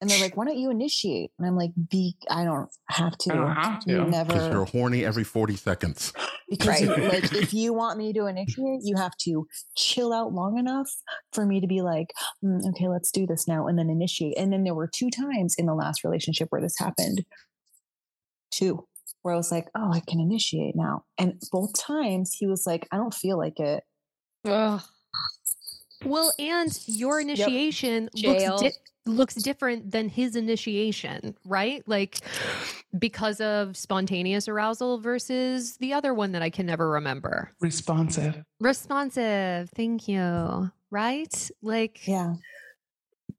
And they're like, why don't you initiate? And I'm like, Be- I don't have to. I don't have to. You never. Because you're horny every forty seconds. Because right. like, if you want me to initiate, you have to chill out long enough for me to be like, mm, okay, let's do this now. And then initiate. And then there were two times in the last relationship where this happened. Two. Where I was like, oh, I can initiate now. And both times he was like, I don't feel like it. Ugh. Well, and your initiation yep. looks di- looks different than his initiation, right? Like because of spontaneous arousal versus the other one that I can never remember. Responsive. Responsive. Thank you. Right? Like yeah.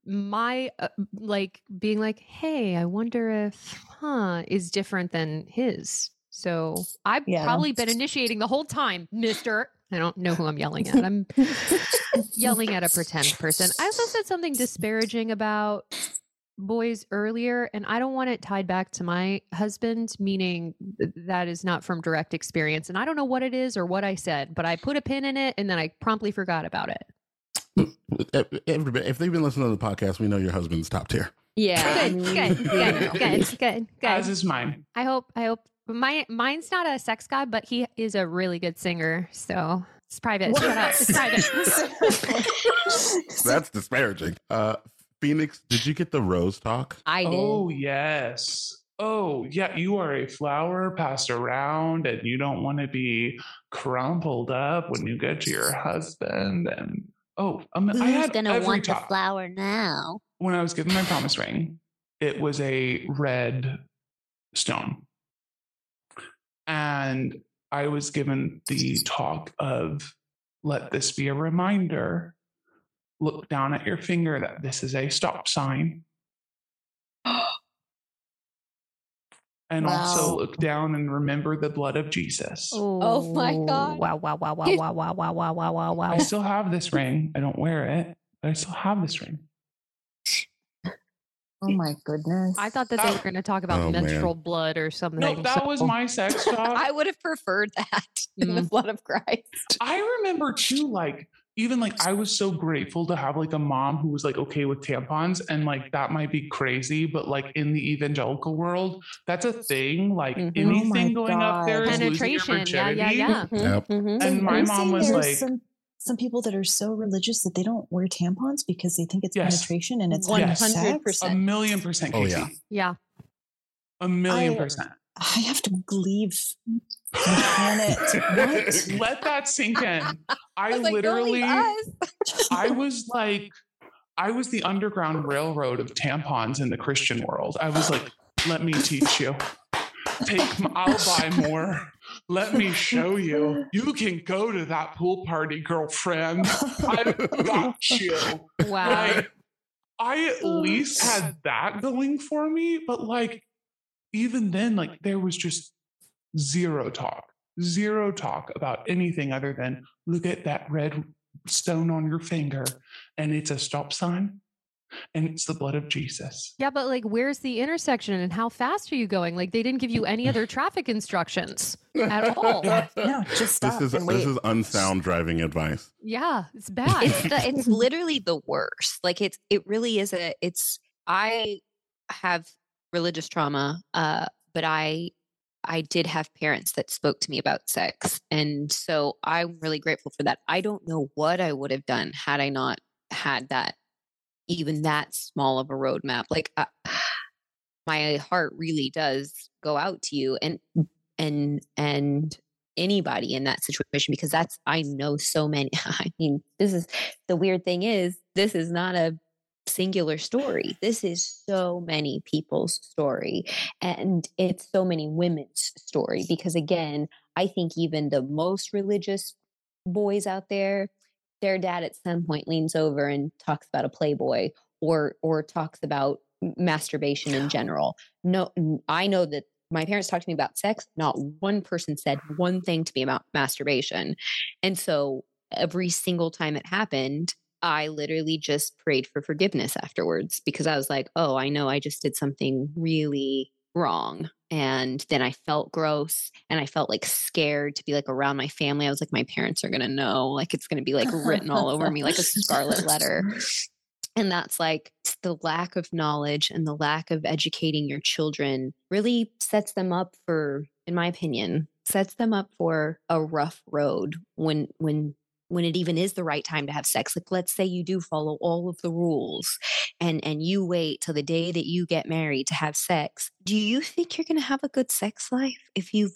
my uh, like being like, "Hey, I wonder if huh is different than his." So, I've yeah. probably been initiating the whole time, mister. I don't know who I'm yelling at. I'm yelling at a pretend person. I also said something disparaging about boys earlier, and I don't want it tied back to my husband, meaning that is not from direct experience. And I don't know what it is or what I said, but I put a pin in it and then I promptly forgot about it. Everybody, if they've been listening to the podcast, we know your husband's top tier. Yeah. Good, good, good, good, good, good. As is mine. I hope, I hope. My, mine's not a sex god, but he is a really good singer, so... It's private. What? Shut up. It's private. That's disparaging. Uh, Phoenix, did you get the rose talk? I did. Oh, yes. Oh, yeah. You are a flower passed around, and you don't want to be crumpled up when you get to your husband. And oh, um, who's I had gonna want talk. The flower now? When I was given my promise ring, it was a red stone, and I was given the talk of, let this be a reminder. Look down at your finger that this is a stop sign. And wow. Also look down and remember the blood of Jesus. Ooh. Oh my God. Wow, wow, wow, wow, wow, wow, wow, wow, wow, wow, wow. I still have this ring. I don't wear it, but I still have this ring. Oh my goodness. I thought that they were going to talk about oh, menstrual man. blood or something. No, that so. was my sex talk. I would have preferred that in mm. the blood of Christ. I remember too, like, even like I was so grateful to have like a mom who was like, okay with tampons, and like, that might be crazy, but like in the evangelical world, that's a thing. Like mm-hmm. anything oh going God. Up there is penetration. Losing your virginity. Yeah, yeah, yeah. Mm-hmm. Yep. Mm-hmm. And my I'm mom was like, some- Some people that are so religious that they don't wear tampons because they think it's yes. penetration and it's one hundred percent. A million percent, Casey. Oh, yeah. yeah. A million I, percent. I have to leave the planet. Let that sink in. I, I like, literally, I was like, I was the underground railroad of tampons in the Christian world. I was like, let me teach you. Take, my, I'll buy more. Let me show you. You can go to that pool party, girlfriend. I've got you. Wow. Like, I at least had that going for me, but like, even then, like, there was just zero talk, zero talk about anything other than look at that red stone on your finger, and it's a stop sign. And it's the blood of Jesus. Yeah, but like, where's the intersection and how fast are you going? Like, they didn't give you any other traffic instructions at all. No, just stop. This is, and wait. This is unsound driving advice. Yeah, it's bad. It's, the, it's literally the worst. Like, it's it really is a. It's I have religious trauma, uh, but I I did have parents that spoke to me about sex, and so I'm really grateful for that. I don't know what I would have done had I not had that. Even that small of a roadmap, like uh, my heart really does go out to you and and and anybody in that situation, because that's I know so many. I mean, this is the weird thing is this is not a singular story. This is so many people's story, and it's so many women's story. Because again, I think even the most religious boys out there, their dad at some point leans over and talks about a Playboy or or talks about masturbation in general. No, I know that my parents talked to me about sex. Not one person said one thing to me about masturbation. And so every single time it happened, I literally just prayed for forgiveness afterwards, because I was like, oh, I know I just did something really wrong. And then I felt gross, and I felt like scared to be like around my family. I was like, my parents are going to know, like, it's going to be like written all over me, like a scarlet letter. And that's like the lack of knowledge and the lack of educating your children really sets them up for, in my opinion, sets them up for a rough road when, when, when it even is the right time to have sex. Like, let's say you do follow all of the rules and, and you wait till the day that you get married to have sex. Do you think you're going to have a good sex life if you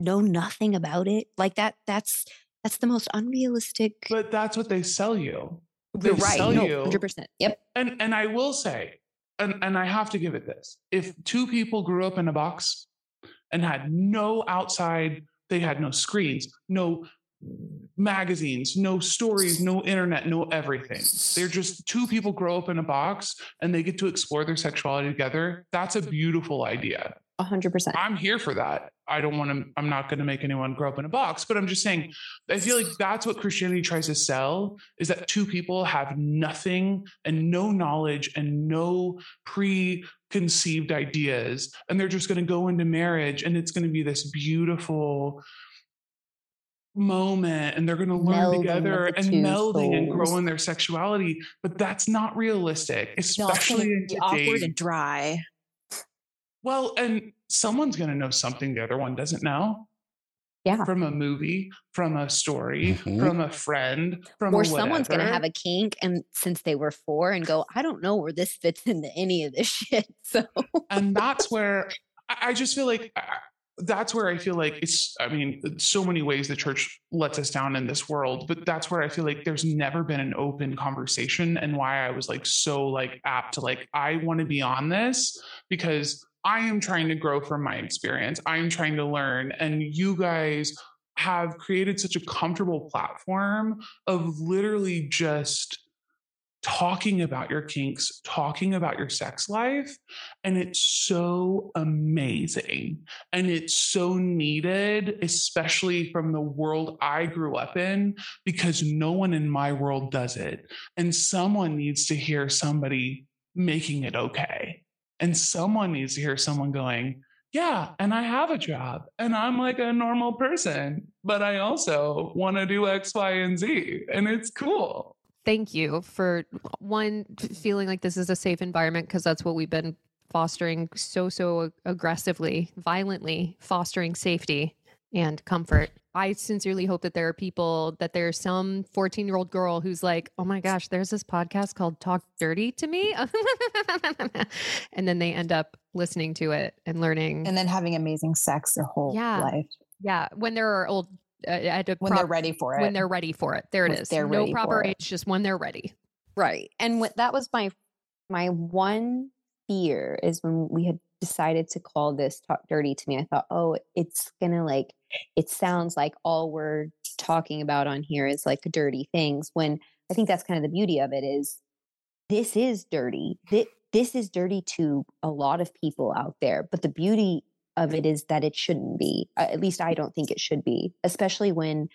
know nothing about it? Like that, that's, that's the most unrealistic. But that's what they sell you. They you're right. Sell no, you. one hundred percent. Yep. And, and I will say, and, and I have to give it this. If two people grew up in a box and had no outside, they had no screens, no magazines, no stories, no internet, no everything. They're just two people grow up in a box and they get to explore their sexuality together. That's a beautiful idea. A hundred percent. I'm here for that. I don't want to, I'm not going to make anyone grow up in a box, but I'm just saying, I feel like that's what Christianity tries to sell, is that two people have nothing and no knowledge and no preconceived ideas. And they're just going to go into marriage and it's going to be this beautiful moment and they're going to learn together and melding and growing their sexuality, but that's not realistic, especially in today's awkward and dry. Well, and someone's going to know something the other one doesn't know. Yeah. From a movie, from a story, mm-hmm. from a friend, from or a someone's going to have a kink, and since they were four, and go, I don't know where this fits into any of this shit. So, and that's where I just feel like that's where I feel like it's. I mean, so many ways the church lets us down in this world, but that's where I feel like there's never been an open conversation, and why I was like so like apt to like I want to be on this because I am trying to grow from my experience. I'm trying to learn. And you guys have created such a comfortable platform of literally just talking about your kinks, talking about your sex life. And it's so amazing. And it's so needed, especially from the world I grew up in, because no one in my world does it. And someone needs to hear somebody making it okay. And someone needs to hear someone going, yeah, and I have a job and I'm like a normal person, but I also want to do X, Y, and Z. And it's cool. Thank you for one, feeling like this is a safe environment, because that's what we've been fostering so, so aggressively, violently, fostering safety and comfort. I sincerely hope that there are people, that there's some fourteen-year-old girl who's like, oh my gosh, there's this podcast called Talk Dirty to Me. And then they end up listening to it and learning. And then having amazing sex their whole yeah. life. Yeah. When there are old, uh, at a when prop- they're ready for it. When they're ready for it. There it when is. No proper age, just when they're ready. Right. And what, that was my, my one fear is when we had decided to call this Talk Dirty to Me. I thought, oh, it's gonna like, it sounds like all we're talking about on here is like dirty things, when I think that's kind of the beauty of it is this is dirty. This, this is dirty to a lot of people out there, but the beauty of it is that it shouldn't be, uh, at least I don't think it should be, especially when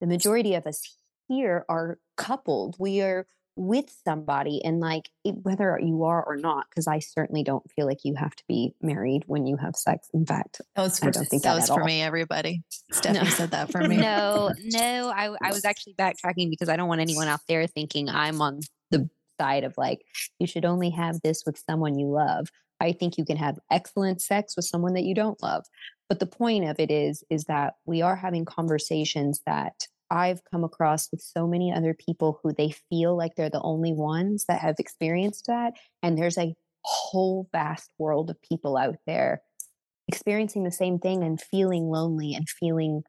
the majority of us here are coupled. We are with somebody, and like it, whether you are or not, because I certainly don't feel like you have to be married when you have sex. In fact, that was for, I don't think that, that was for all. me. Everybody, Stephanie no. said that for me. No, no, I, I was actually backtracking because I don't want anyone out there thinking I'm on the side of like you should only have this with someone you love. I think you can have excellent sex with someone that you don't love. But the point of it is, is that we are having conversations that I've come across with so many other people who they feel like they're the only ones that have experienced that. And there's a whole vast world of people out there experiencing the same thing and feeling lonely and feeling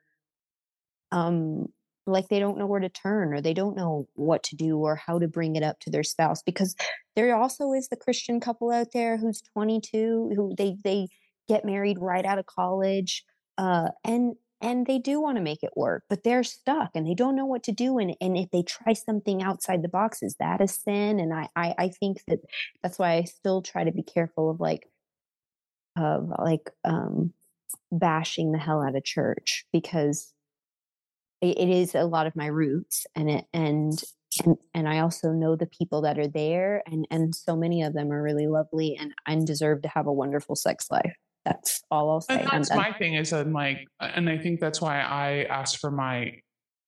um, like they don't know where to turn, or they don't know what to do or how to bring it up to their spouse. Because there also is the Christian couple out there who's twenty-two, who they, they get married right out of college. Uh, and And they do want to make it work, but they're stuck and they don't know what to do. And, and if they try something outside the box, is that a sin? And I, I, I think that that's why I still try to be careful of like, of like um, bashing the hell out of church, because it, it is a lot of my roots, and it, and, and, and I also know the people that are there, and, and so many of them are really lovely and, and deserve to have a wonderful sex life. That's all I'll say. And that's my thing is I'm like, and I think that's why I asked for my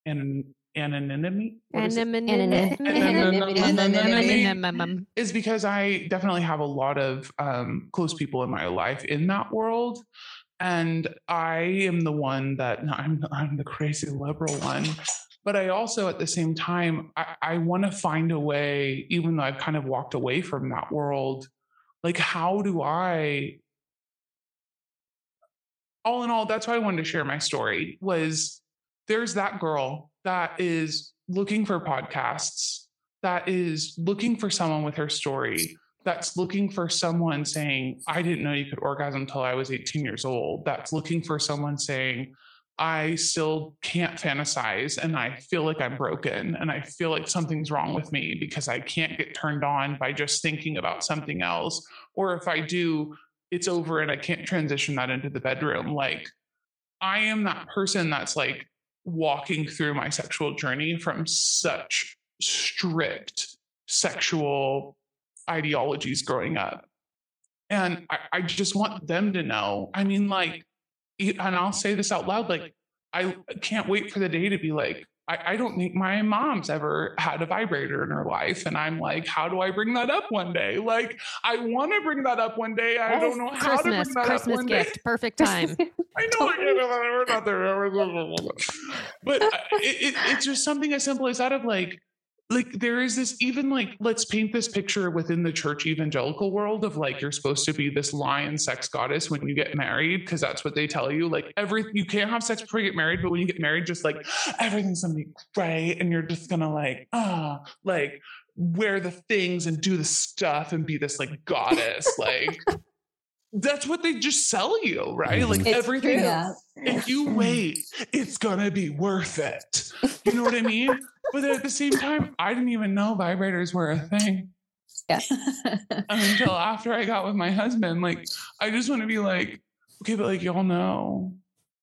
an, anonymity. Anonymity is because I definitely have a lot of um, close people in my life in that world. And I am the one that I'm, I'm the crazy liberal one. But I also, at the same time, I, I want to find a way, even though I've kind of walked away from that world, like how do I... All in all, that's why I wanted to share my story, was there's that girl that is looking for podcasts, that is looking for someone with her story, that's looking for someone saying, I didn't know you could orgasm until I was eighteen years old. That's looking for someone saying, I still can't fantasize and I feel like I'm broken and I feel like something's wrong with me because I can't get turned on by just thinking about something else. Or if I do, it's over and I can't transition that into the bedroom. Like I am that person that's like walking through my sexual journey from such strict sexual ideologies growing up. And I, I just want them to know, I mean, like, and I'll say this out loud, like, I can't wait for the day to be like, I, I don't think my mom's ever had a vibrator in her life. And I'm like, how do I bring that up one day? Like, I want to bring that up one day. I don't know how to bring that up one day. Christmas gift, perfect time. I know. We're not there. But it, it, it's just something as simple as that of like, like there is this, even like, let's paint this picture within the church evangelical world of like, you're supposed to be this lion sex goddess when you get married, because that's what they tell you. Like every, you can't have sex before you get married, but when you get married, just like everything's gonna be great, and you're just gonna like, ah, oh, like wear the things and do the stuff and be this like goddess. Like that's what they just sell you, right? Like it's everything. Yeah. If you wait, it's gonna be worth it. You know what I mean? But at the same time, I didn't even know vibrators were a thing. Yeah. Until after I got with my husband. Like, I just want to be like, okay, but like, y'all know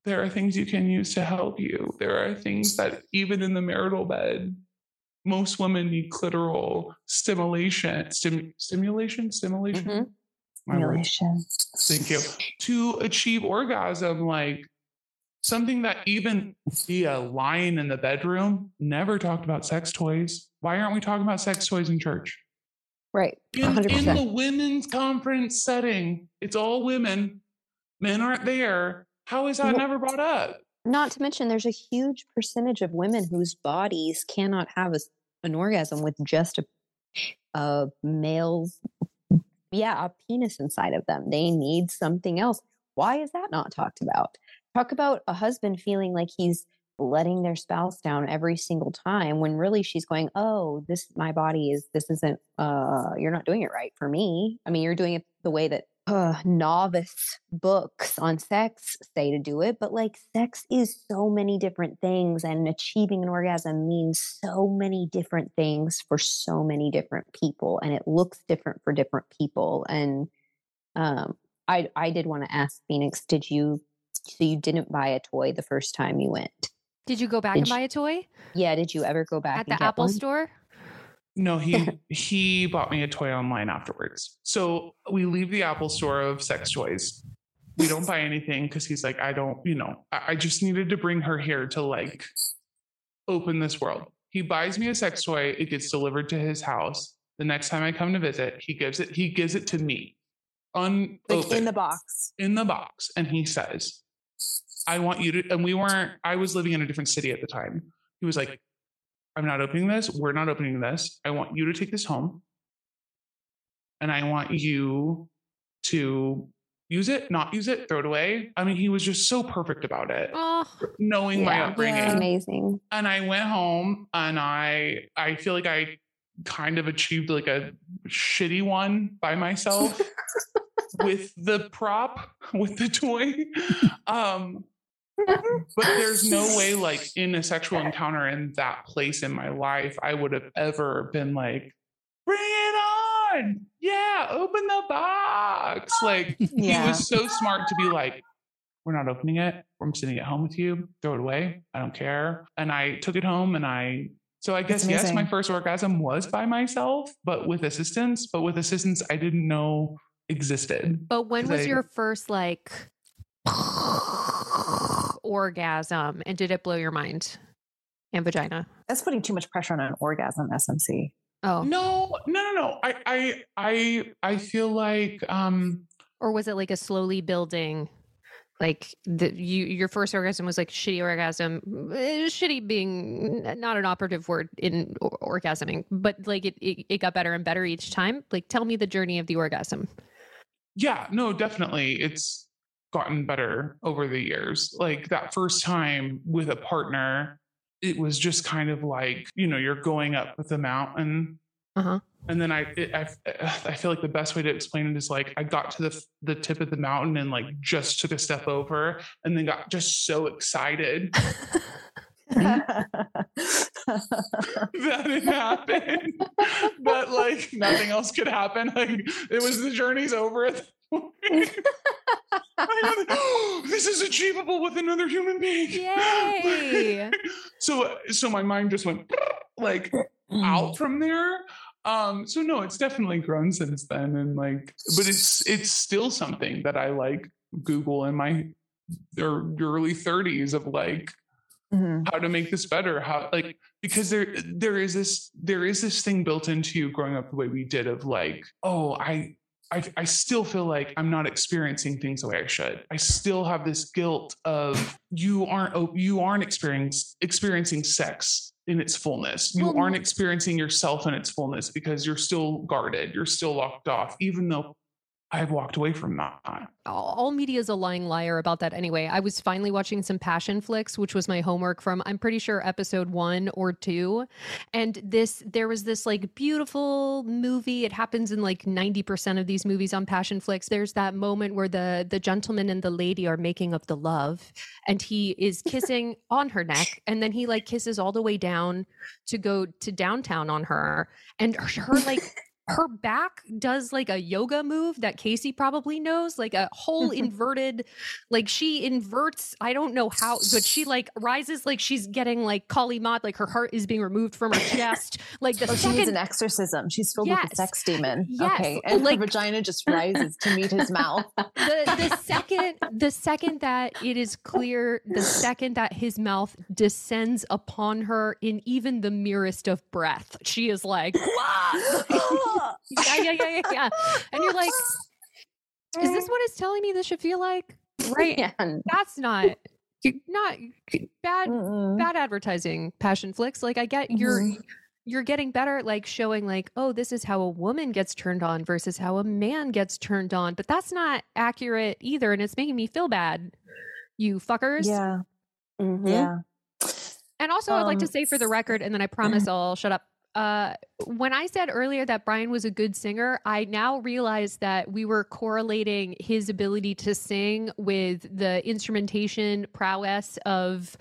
there are things you can use to help you. There are things that even in the marital bed, most women need clitoral stimulation, stim, stimulation, stimulation, mm-hmm. stimulation. Thank you. To achieve orgasm, like, something that even the lion in the bedroom never talked about sex toys. Why aren't we talking about sex toys in church? Right. In, in the women's conference setting, it's all women. Men aren't there. How is that never brought up? Not to mention there's a huge percentage of women whose bodies cannot have a, an orgasm with just a, a male's, yeah, a penis inside of them. They need something else. Why is that not talked about? Talk about a husband feeling like he's letting their spouse down every single time when really she's going, oh, this, my body is, this isn't, uh, you're not doing it right for me. I mean, you're doing it the way that uh, novice books on sex say to do it, but like sex is so many different things, and achieving an orgasm means so many different things for so many different people. And it looks different for different people. And um, I, I did want to ask Phoenix, did you, so you didn't buy a toy the first time you went. Did you go back did and you, buy a toy? Yeah. Did you ever go back at the Apple one? Store? No, he, he bought me a toy online afterwards. So we leave the Apple Store of sex toys. We don't buy anything. Cause he's like, I don't, you know, I, I just needed to bring her here to like open this world. He buys me a sex toy. It gets delivered to his house. The next time I come to visit, he gives it, he gives it to me. Un- like in the box, in the box. And he says, I want you to, and we weren't, I was living in a different city at the time. He was like, I'm not opening this. We're not opening this. I want you to take this home. And I want you to use it, not use it, throw it away. I mean, he was just so perfect about it. Oh, knowing yeah, my upbringing. Yeah. Amazing. And I went home and I, I feel like I kind of achieved like a shitty one by myself with the prop, with the toy. Um, but there's no way like in a sexual encounter in that place in my life, I would have ever been like, bring it on. Yeah. Open the box. Like yeah. He was so smart to be like, we're not opening it. I'm sitting at home with you. Throw it away. I don't care. And I took it home and I, so I guess, yes, my first orgasm was by myself, but with assistance, but with assistance, I didn't know existed. But when was I, your first like orgasm, and did it blow your mind and vagina? That's putting too much pressure on an orgasm, S M C. Oh, no, no, no, no. I, I, I, I feel like, um, or was it like a slowly building, like the, you, your first orgasm was like shitty orgasm, shitty being not an operative word in or- orgasming, but like it, it, it got better and better each time. Like, tell me the journey of the orgasm. Yeah, no, definitely. It's gotten better over the years. Like that first time with a partner, it was just kind of like, you know, you're going up the mountain. Uh-huh. And then I, it, I, I feel like the best way to explain it is like, I got to the the tip of the mountain and like just took a step over and then got just so excited that it happened, but like nothing else could happen. Like it was, the journey's over at that point. I know, oh, this is achievable with another human being. Yay! so, so my mind just went like out from there. Um, so no, it's definitely grown since then. And like, but it's, it's still something that I like Google in my early thirties of like, mm-hmm. how to make this better, how, like, because there there is this there is this thing built into you growing up the way we did of like, oh, I I, I still feel like I'm not experiencing things the way I should. I still have this guilt of you aren't you aren't experiencing experiencing sex in its fullness. You aren't experiencing yourself in its fullness because you're still guarded. You're still locked off, even though I've walked away from that. All media is a lying liar about that anyway. I was finally watching some Passion Flicks, which was my homework from, I'm pretty sure, episode one or two. And this, there was this like beautiful movie. It happens in like ninety percent of these movies on Passion Flicks. There's that moment where the, the gentleman and the lady are making up the love and he is kissing on her neck. And then he like kisses all the way down to go to downtown on her. And her like... her back does like a yoga move that Casey probably knows, like a whole inverted, like she inverts, I don't know how, but she like rises like she's getting like Kali Mat, like her heart is being removed from her chest. Like the oh, second- she needs an exorcism. She's filled yes. with a sex demon. Yes. Okay. And like, her vagina just rises to meet his mouth. The, the second, the second that it is clear, the second that his mouth descends upon her in even the merest of breath, she is like, wow. yeah, yeah, yeah, yeah, yeah. And you're like, is this what it's telling me this should feel like? Right. Man. That's not not bad Mm-mm. bad advertising, Passion Flicks. Like I get you're mm-hmm. you're getting better at like showing like, oh, this is how a woman gets turned on versus how a man gets turned on, but that's not accurate either, and it's making me feel bad, you fuckers. Yeah. Mm-hmm. Yeah. And also um, I'd like to say for the record, and then I promise I'll shut up. Uh, when I said earlier that Brian was a good singer, I now realize that we were correlating his ability to sing with the instrumentation prowess of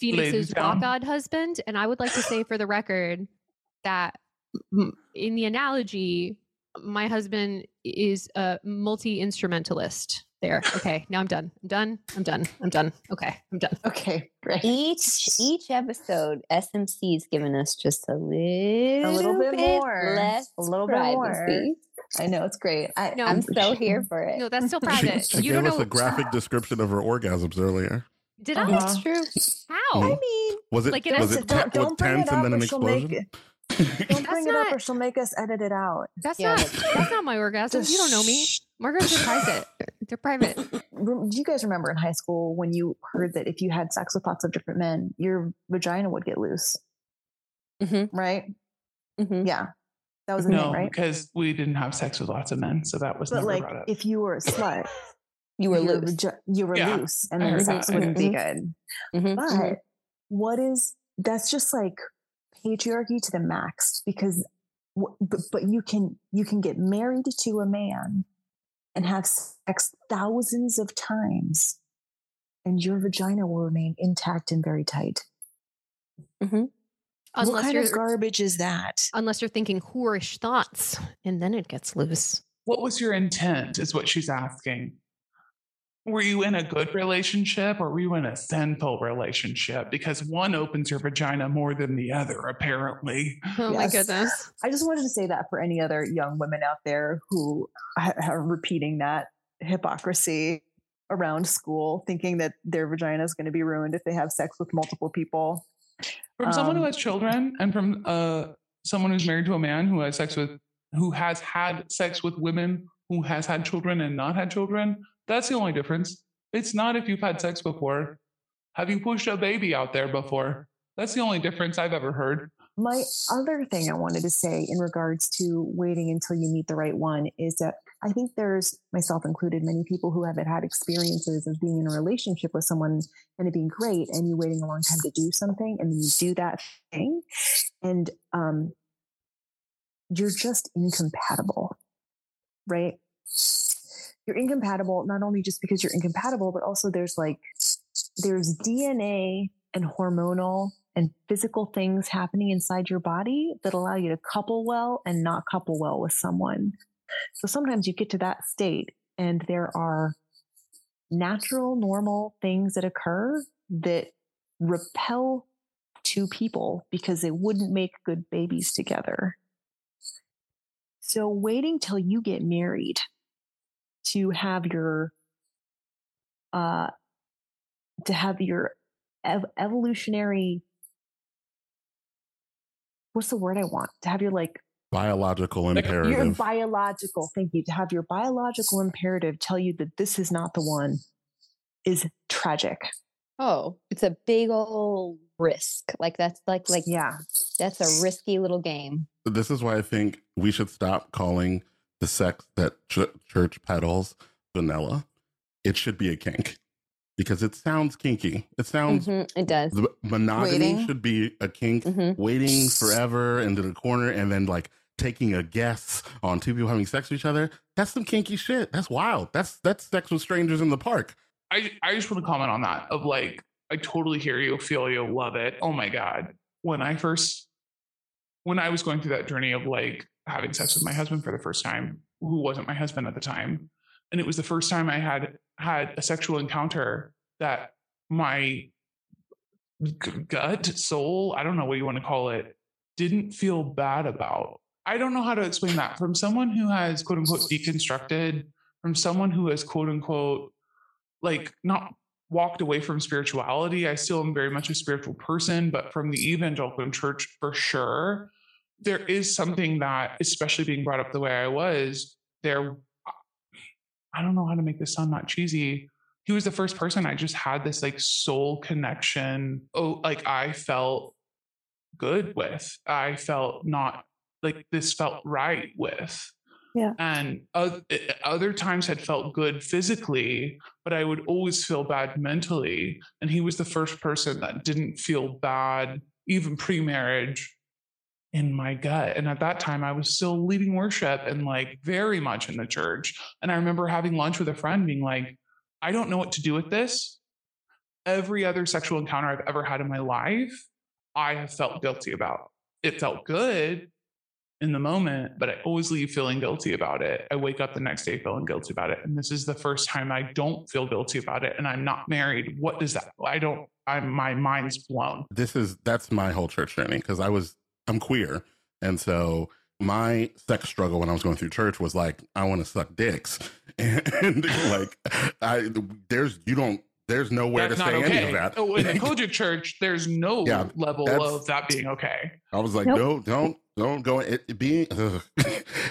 Phoenix's rock-god husband. And I would like to say for the record that in the analogy, my husband is a multi-instrumentalist. There. Okay. Now I'm done. I'm done. I'm done. I'm done. Okay. I'm done. Okay. Great. Each each episode, S M C's given us just a little, a little bit, bit more, less a little privacy. I know, it's great. I, no, I'm so here for it. No, that's still private. She, she you gave don't us know. A graphic description of her orgasms earlier. Did I? That's true. How? I mean, was it? Like was it t- don't, don't bring tense it up and then an explosion? Don't bring it up or she'll make us edit it out. That's yeah, not that's not my orgasm. You don't know me. My orgasms are private. They're private. Do you guys remember in high school when you heard that if you had sex with lots of different men, your vagina would get loose? Mm-hmm. Right? Mm-hmm. Yeah. That was the no, thing, right? Because we didn't have sex with lots of men, so that was but never like brought up. If you were a slut, you were you loose. Were, you were yeah. loose and then sex that. Wouldn't mm-hmm. be good. Mm-hmm. But mm-hmm. what is that's just like patriarchy to the max, because but, but you can you can get married to a man and have sex thousands of times and your vagina will remain intact and very tight. Mm-hmm. Unless what kind of garbage is that? Unless you're thinking whorish thoughts and then it gets loose. What was your intent is what she's asking. Were you in a good relationship or were you in a sinful relationship? Because one opens your vagina more than the other, apparently. Oh yes. My goodness. I just wanted to say that for any other young women out there who are repeating that hypocrisy around school, thinking that their vagina is going to be ruined if they have sex with multiple people. From um, someone who has children and from uh, someone who's married to a man who has sex with, who has had sex with women, who has had children and not had children. That's the only difference. It's not if you've had sex before. Have you pushed a baby out there before? That's the only difference I've ever heard. My other thing I wanted to say in regards to waiting until you meet the right one is that I think there's, myself included, many people who haven't had experiences of being in a relationship with someone and it being great and you waiting a long time to do something and then you do that thing and um, you're just incompatible, right? You're incompatible, not only just because you're incompatible, but also there's like, there's D N A and hormonal and physical things happening inside your body that allow you to couple well and not couple well with someone. So sometimes you get to that state and there are natural, normal things that occur that repel two people because they wouldn't make good babies together. So waiting till you get married to have your, uh, to have your ev- evolutionary, what's the word I want? To have your like biological imperative. Your biological, thank you. To have your biological imperative tell you that this is not the one is tragic. Oh, it's a big old risk. Like that's like, like, yeah, that's a risky little game. This is why I think we should stop calling the sex that ch- church peddles vanilla. It should be a kink because it sounds kinky. It sounds, mm-hmm, it does. The monogamy Waiting. should be a kink. Mm-hmm. Waiting forever into the corner and then like taking a guess on two people having sex with each other. That's some kinky shit. That's wild. That's, that's sex with strangers in the park. I, I just want to comment on that of like, I totally hear you, feel you, love it. Oh my God. When I first, when I was going through that journey of like having sex with my husband for the first time, who wasn't my husband at the time. And it was the first time I had had a sexual encounter that my gut, soul, I don't know what you want to call it, didn't feel bad about. I don't know how to explain that. From someone who has quote unquote deconstructed, from someone who has quote unquote like not walked away from spirituality. I still am very much a spiritual person, but from the evangelical church for sure, there is something that, especially being brought up the way I was, there, I don't know how to make this sound not cheesy. He was the first person I just had this like soul connection. Oh, like I felt good with, I felt not like this felt right with. Yeah. And uh, other times had felt good physically, but I would always feel bad mentally. And he was the first person that didn't feel bad, even pre-marriage, in my gut. And at that time I was still leading worship and like very much in the church. And I remember having lunch with a friend being like, I don't know what to do with this. Every other sexual encounter I've ever had in my life, I have felt guilty about. It felt good in the moment, but I always leave feeling guilty about it. I wake up the next day feeling guilty about it. And this is the first time I don't feel guilty about it. And I'm not married. What does that, I don't, I'm, my mind's blown. This is, that's my whole church journey. Cause I was, I'm queer. And so my sex struggle when I was going through church was like, I want to suck dicks. And, and like, I, there's, you don't, there's nowhere that's to say okay. Any of that. Oh, in the Kojic church, there's no yeah, level of that being okay. I was like, nope. no, don't, Don't go it, it being ugh.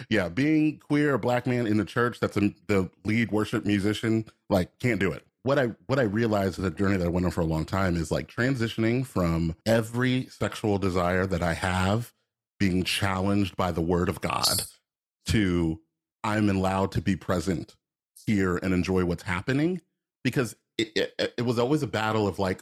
yeah being queer, a black man in the church that's a, the lead worship musician, like can't do it. What I what I realized is a journey that I went on for a long time is like transitioning from every sexual desire that I have being challenged by the word of God to I'm allowed to be present here and enjoy what's happening, because it, it, it was always a battle of like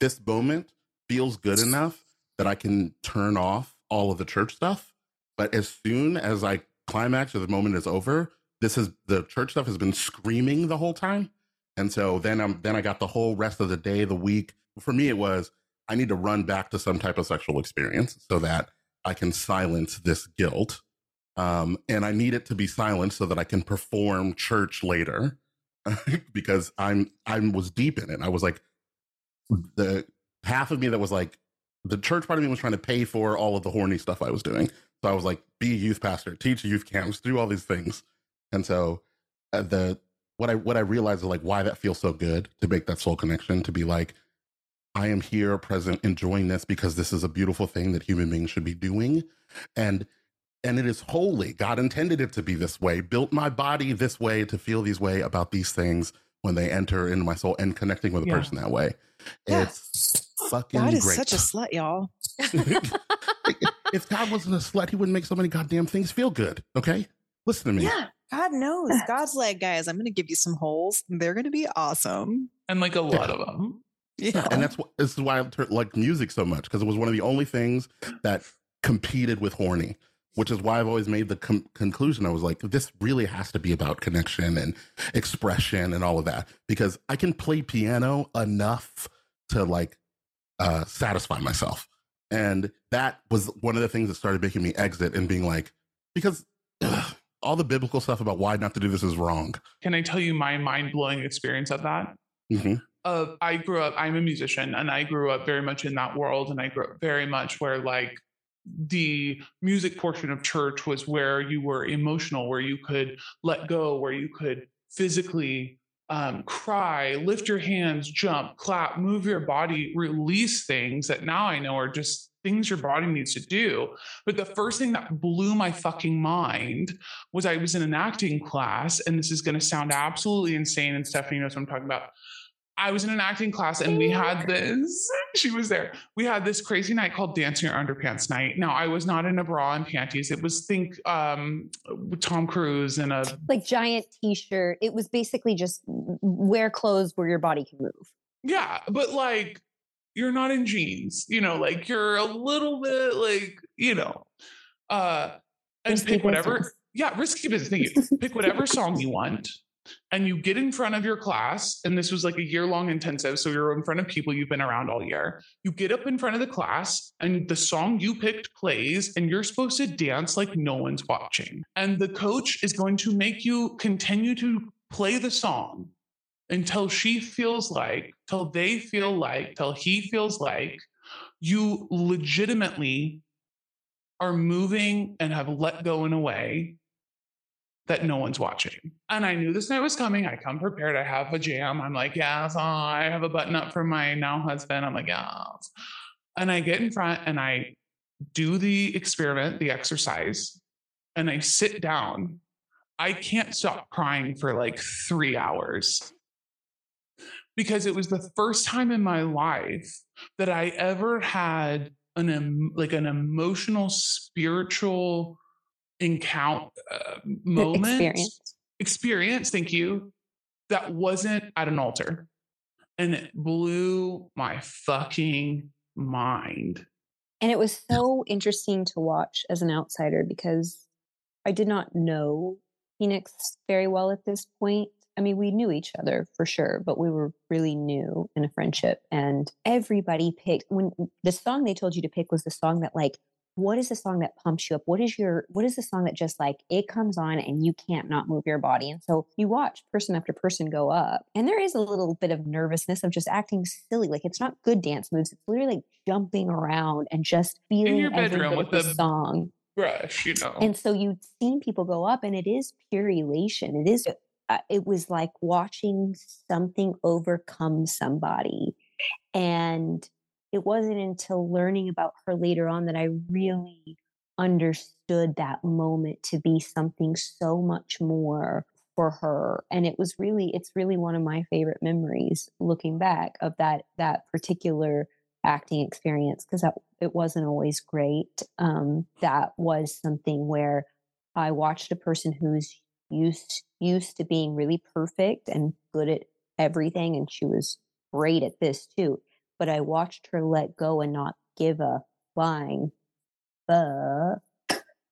this moment feels good enough that I can turn off all of the church stuff, but as soon as I climax or the moment is over, this is the church stuff has been screaming the whole time. And so then I'm then I got the whole rest of the day, the week. For me, it was I need to run back to some type of sexual experience so that I can silence this guilt, um, and I need it to be silenced so that I can perform church later because I'm I was deep in it. I was like the half of me that was like. The church part of me was trying to pay for all of the horny stuff I was doing. So I was like, be a youth pastor, teach youth camps, do all these things. And so uh, the what I what I realized is like why that feels so good to make that soul connection, to be like, I am here present enjoying this because this is a beautiful thing that human beings should be doing. And and it is holy. God intended it to be this way, built my body this way to feel these way about these things when they enter into my soul and connecting with a yeah. person that way. Yeah. It's fucking God is great. Such a slut, y'all. If God wasn't a slut, he wouldn't make so many goddamn things feel good. Okay, listen to me. Yeah, God knows. God's like, guys, I'm going to give you some holes. They're going to be awesome, and like a lot yeah. of them. Yeah, yeah. And that's what, this is why I like music so much, because it was one of the only things that competed with horny. Which is why I've always made the com- conclusion. I was like, this really has to be about connection and expression and all of that, because I can play piano enough to like uh, satisfy myself. And that was one of the things that started making me exit and being like, because ugh, all the biblical stuff about why not to do this is wrong. Can I tell you my mind-blowing experience of that? Mm-hmm. Uh, I grew up, I'm a musician, and I grew up very much in that world. And I grew up very much where like, the music portion of church was where you were emotional, where you could let go, where you could physically um, cry, lift your hands, jump, clap, move your body, release things that now I know are just things your body needs to do. But the first thing that blew my fucking mind was I was in an acting class, and this is going to sound absolutely insane, and Stephanie knows what I'm talking about. I was in an acting class and we had this, she was there. We had this crazy night called Dancing Your Underpants Night. Now, I was not in a bra and panties. It was think um, Tom Cruise in a... like giant t-shirt. It was basically just wear clothes where your body can move. Yeah, but like, you're not in jeans, you know, like you're a little bit like, you know, uh, and risky pick whatever. Business. Yeah, risky business. Thank you. Pick whatever song you want. And you get in front of your class, and this was like a year-long intensive, so you're in front of people you've been around all year. You get up in front of the class, and the song you picked plays, and you're supposed to dance like no one's watching. And the coach is going to make you continue to play the song until she feels like, till they feel like, till he feels like you legitimately are moving and have let go in a way that no one's watching. And I knew this night was coming. I come prepared. I have a jam. I'm like, yes, oh, I have a button up for my now husband. I'm like, yes. And I get in front and I do the experiment, the exercise, and I sit down. I can't stop crying for like three hours because it was the first time in my life that I ever had an, um, like an emotional, spiritual encounter uh, moment experience. experience thank you that wasn't at an altar, and it blew my fucking mind. And it was so interesting to watch as an outsider because I did not know Phoenix very well at this point. I mean, we knew each other for sure, but we were really new in a friendship, and everybody picked when the song they told you to pick was the song that like, what is the song that pumps you up? What is your, what is the song that just like, it comes on and you can't not move your body? And so you watch person after person go up, and there is a little bit of nervousness of just acting silly. Like it's not good dance moves. It's literally like jumping around and just feeling in your bedroom with the song brush, you know? And so you've seen people go up, and it is pure elation. It is, uh, it was like watching something overcome somebody. And it wasn't until learning about her later on that I really understood that moment to be something so much more for her. And it was really, it's really one of my favorite memories looking back of that, that particular acting experience, because that it wasn't always great. Um, that was something where I watched a person who's used, used to being really perfect and good at everything. And she was great at this too. But I watched her let go and not give a flying fuck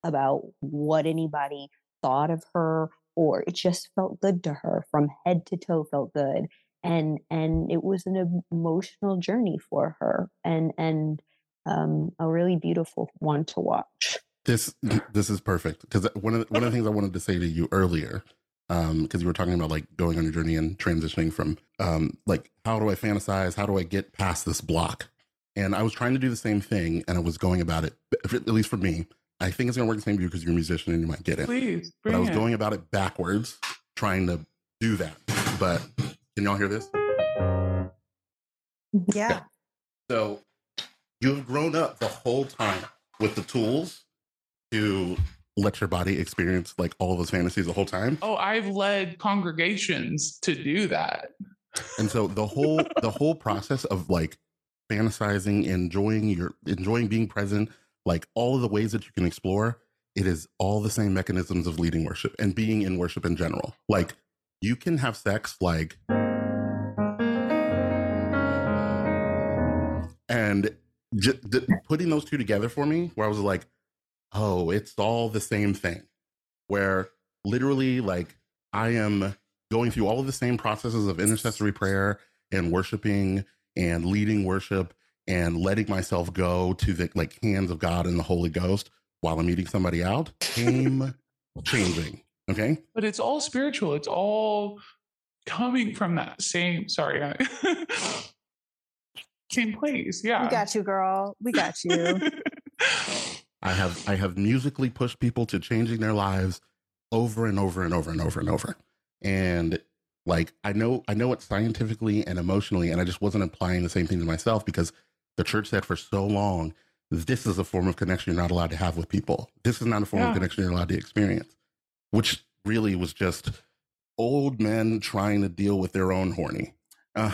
about what anybody thought of her, or it just felt good to her from head to toe felt good. And, and it was an emotional journey for her, and, and um, a really beautiful one to watch. This, this is perfect. Because one of the, one of the things I wanted to say to you earlier, Um, because you were talking about like going on your journey and transitioning from um, like, how do I fantasize? How do I get past this block? And I was trying to do the same thing, and I was going about it, at least for me. I think it's going to work the same for you because you're a musician and you might get it. Please, bring but I was it. going about it backwards, trying to do that. But can y'all hear this? Yeah. Okay. So you've grown up the whole time with the tools to let your body experience like all those fantasies the whole time. Oh, I've led congregations to do that. And so the whole, the whole process of like fantasizing, enjoying your, enjoying being present, like all of the ways that you can explore, it is all the same mechanisms of leading worship and being in worship in general. Like you can have sex, like, and just putting those two together for me, where I was like, oh, it's all the same thing, where literally like I am going through all of the same processes of intercessory prayer and worshiping and leading worship and letting myself go to the like hands of God and the Holy Ghost while I'm eating somebody out. Game changing. Okay. But it's all spiritual. It's all coming from that same, sorry. I, same place. Yeah. We got you, girl. We got you. I have I have musically pushed people to changing their lives over and over and over and over and over. And Like, I know, I know it scientifically and emotionally, and I just wasn't applying the same thing to myself because the church said for so long, this is a form of connection you're not allowed to have with people. This is not a form yeah. of connection you're allowed to experience, which really was just old men trying to deal with their own horny. Uh,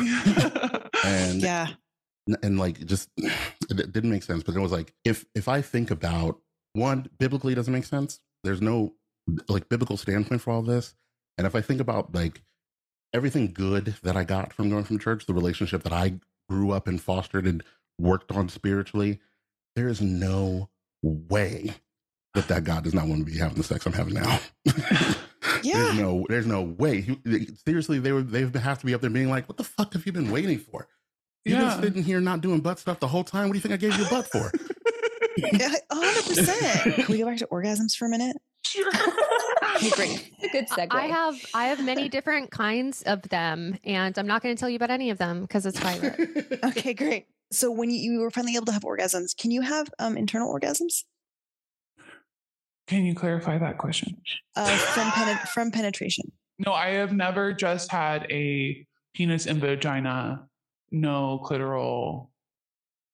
and yeah. And like, just, it didn't make sense. But it was like, if, if I think about one, biblically it doesn't make sense. There's no like biblical standpoint for all this. And if I think about like everything good that I got from going from church, the relationship that I grew up and fostered and worked on spiritually, there is no way that that God does not want to be having the sex I'm having now. Yeah. There's no, there's no way. He, seriously, they were, they have to be up there being like, what the fuck have you been waiting for? You've yeah. been sitting here not doing butt stuff the whole time. What do you think I gave you a butt for? Yeah, one hundred percent. Can we go back to orgasms for a minute? Sure. Okay, great. Good segue. I have, I have many different kinds of them, and I'm not going to tell you about any of them because it's private. Okay, great. So when you, you were finally able to have orgasms, can you have um, internal orgasms? Can you clarify that question? Uh, from, penet- from penetration. No, I have never just had a penis and vagina, no clitoral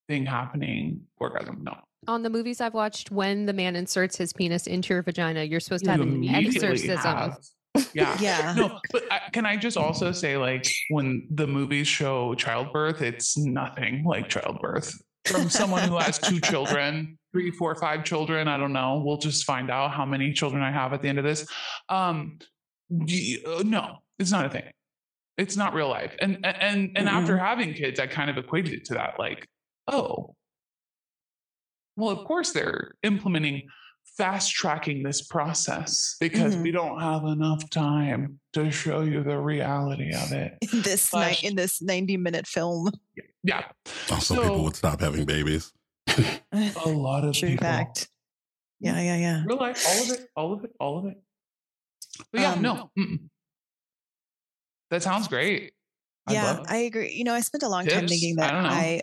thing happening, orgasm, no. On the movies I've watched, when the man inserts his penis into your vagina, you're supposed to have an exorcism. Have. Yeah. Yeah. No, but I, can I just also say, like, when the movies show childbirth, it's nothing like childbirth. From someone who has two children, three, four, five children, I don't know. We'll just find out how many children I have at the end of this. Um, no, it's not a thing. It's not real life. And, and, and mm-hmm. after having kids, I kind of equated it to that. Like, oh, well, of course they're implementing fast tracking this process because mm-hmm. we don't have enough time to show you the reality of it in this but, night in this ninety minute film. Yeah. Also, so, people would stop having babies. A lot of true people. Fact. Yeah, yeah, yeah. Real life, all of it, all of it, all of it. But yeah, um, no. Mm-mm. That sounds great. Yeah, I, I agree. You know, I spent a long Tips? time thinking that I, I,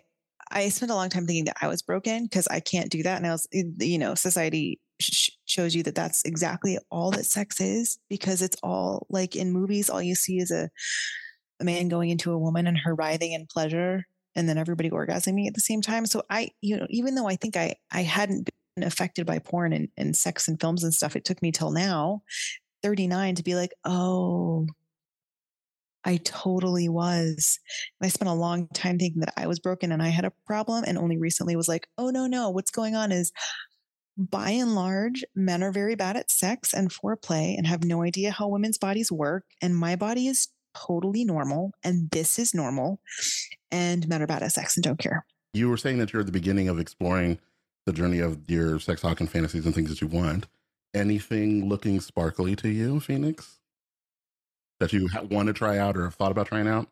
I spent a long time thinking that I was broken because I can't do that. And I was, you know, society sh- shows you that that's exactly all that sex is, because it's all like in movies, all you see is a, a man going into a woman and her writhing in pleasure and then everybody orgasming at the same time. So I, you know, even though I think I, I hadn't been affected by porn and, and sex and films and stuff, it took me till now, thirty-nine, to be like, oh, I totally was. And I spent a long time thinking that I was broken and I had a problem, and only recently was like, oh no, no, what's going on is by and large, men are very bad at sex and foreplay and have no idea how women's bodies work. And my body is totally normal. And this is normal. And men are bad at sex and don't care. You were saying that you're at the beginning of exploring the journey of your sex talk and fantasies and things that you want. Anything looking sparkly to you, Phoenix, that you want to try out or have thought about trying out?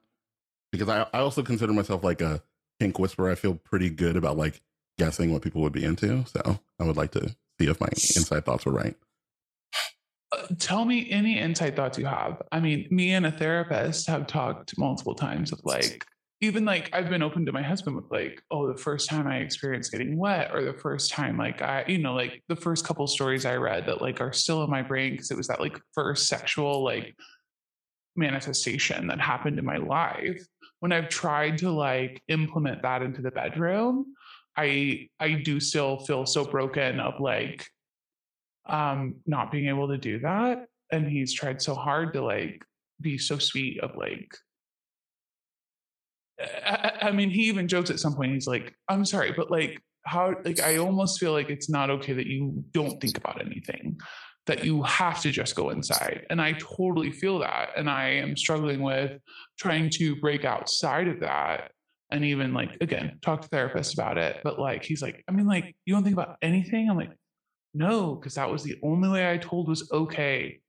Because I, I also consider myself like a pink whisperer. I feel pretty good about like guessing what people would be into. So I would like to see if my inside thoughts were right. Uh, tell me any inside thoughts you have. I mean, me and a therapist have talked multiple times of like, even like I've been open to my husband with like, oh, the first time I experienced getting wet, or the first time, like I, you know, like the first couple stories I read that like are still in my brain. Cause it was that like first sexual, like, manifestation that happened in my life. When I've tried to like implement that into the bedroom, I I do still feel so broken of like um not being able to do that. And he's tried so hard to like be so sweet of like I, I mean he even jokes at some point, he's like, I'm sorry, but like how like I almost feel like it's not okay that you don't think about anything, that you have to just go inside. And I totally feel that. And I am struggling with trying to break outside of that. And even like, again, talk to therapists about it. But like, he's like, I mean, like, you don't think about anything? I'm like, no, because that was the only way I told was okay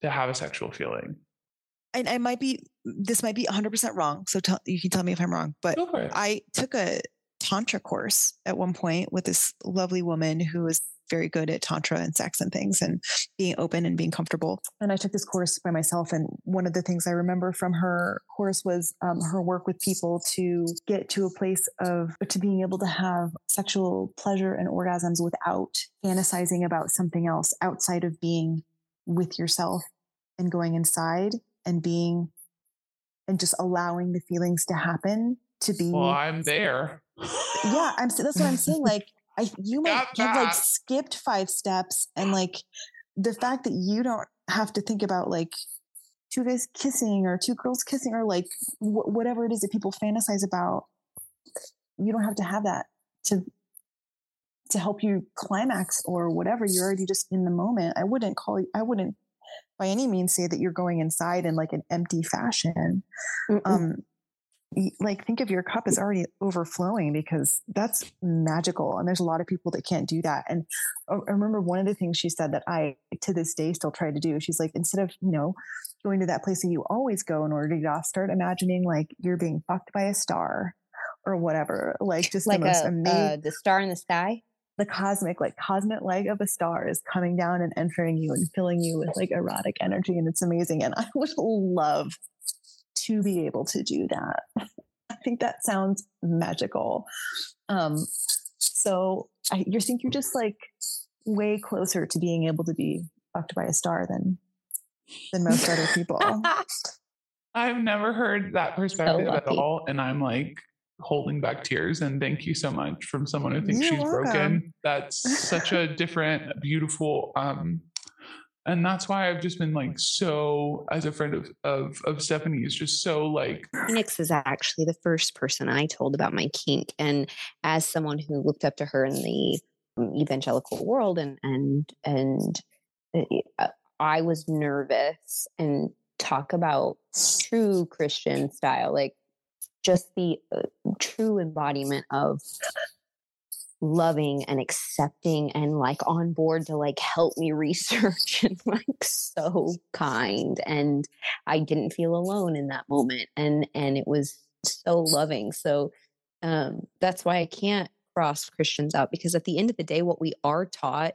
to have a sexual feeling. And I might be, this might be one hundred percent wrong. So tell, you can tell me if I'm wrong, but okay. I took a Tantra course at one point with this lovely woman who was very good at Tantra and sex and things and being open and being comfortable. And I took this course by myself. And one of the things I remember from her course was um, her work with people to get to a place of, to being able to have sexual pleasure and orgasms without fantasizing about something else outside of being with yourself and going inside and being and just allowing the feelings to happen to be. Well, I'm there. Yeah. I'm, that's what I'm saying. Like I, you might, you like skipped five steps, and like the fact that you don't have to think about like two guys kissing or two girls kissing or like wh- whatever it is that people fantasize about. You don't have to have that to, to help you climax or whatever. You're already just in the moment. I wouldn't call you, I wouldn't by any means say that you're going inside in like an empty fashion. Mm-mm. Um, like think of your cup is already overflowing, because that's magical. And there's a lot of people that can't do that. And I remember one of the things she said that I, to this day, still try to do. She's like, instead of, you know, going to that place that you always go in order to get off, start imagining like you're being fucked by a star or whatever. Like just like the most a, amazing, uh, the star in the sky. The cosmic, like cosmic light of a star is coming down and entering you and filling you with like erotic energy. And it's amazing. And I would love to be able to do that. I think that sounds magical. Um, so I, you think you're just like way closer to being able to be fucked by a star than, than most other people. I've never heard that perspective so at all. And I'm like, holding back tears, and thank you so much from someone who thinks You're she's welcome. broken. That's such a different, beautiful, um and that's why I've just been like so, as a friend of of, of Stephanie, is just so like. Phoenix is actually the first person I told about my kink, and as someone who looked up to her in the evangelical world, and and and uh, I was nervous, and talk about true Christian style, like just the uh, true embodiment of loving and accepting and like on board to like help me research, and like so kind. And I didn't feel alone in that moment. And, and it was so loving. So um, that's why I can't cross Christians out, because at the end of the day, what we are taught,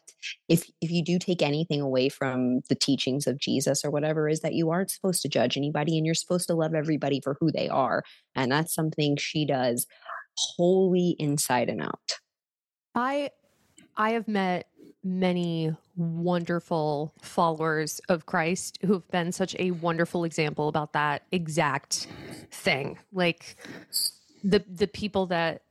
if if you do take anything away from the teachings of Jesus or whatever, is that you aren't supposed to judge anybody, and you're supposed to love everybody for who they are. And that's something she does wholly inside and out. I I have met many wonderful followers of Christ who have been such a wonderful example about that exact thing. Like the the people that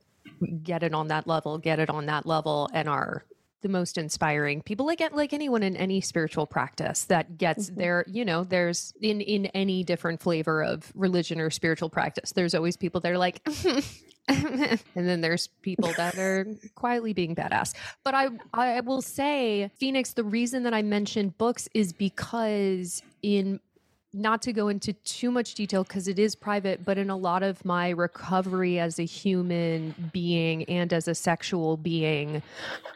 get it on that level, get it on that level, and are the most inspiring people, like like anyone in any spiritual practice that gets mm-hmm. there, you know, there's in, in any different flavor of religion or spiritual practice, there's always people that are like, and then there's people that are quietly being badass. But I, I will say, Phoenix, the reason that I mentioned books is because in not to go into too much detail because it is private, but in a lot of my recovery as a human being and as a sexual being,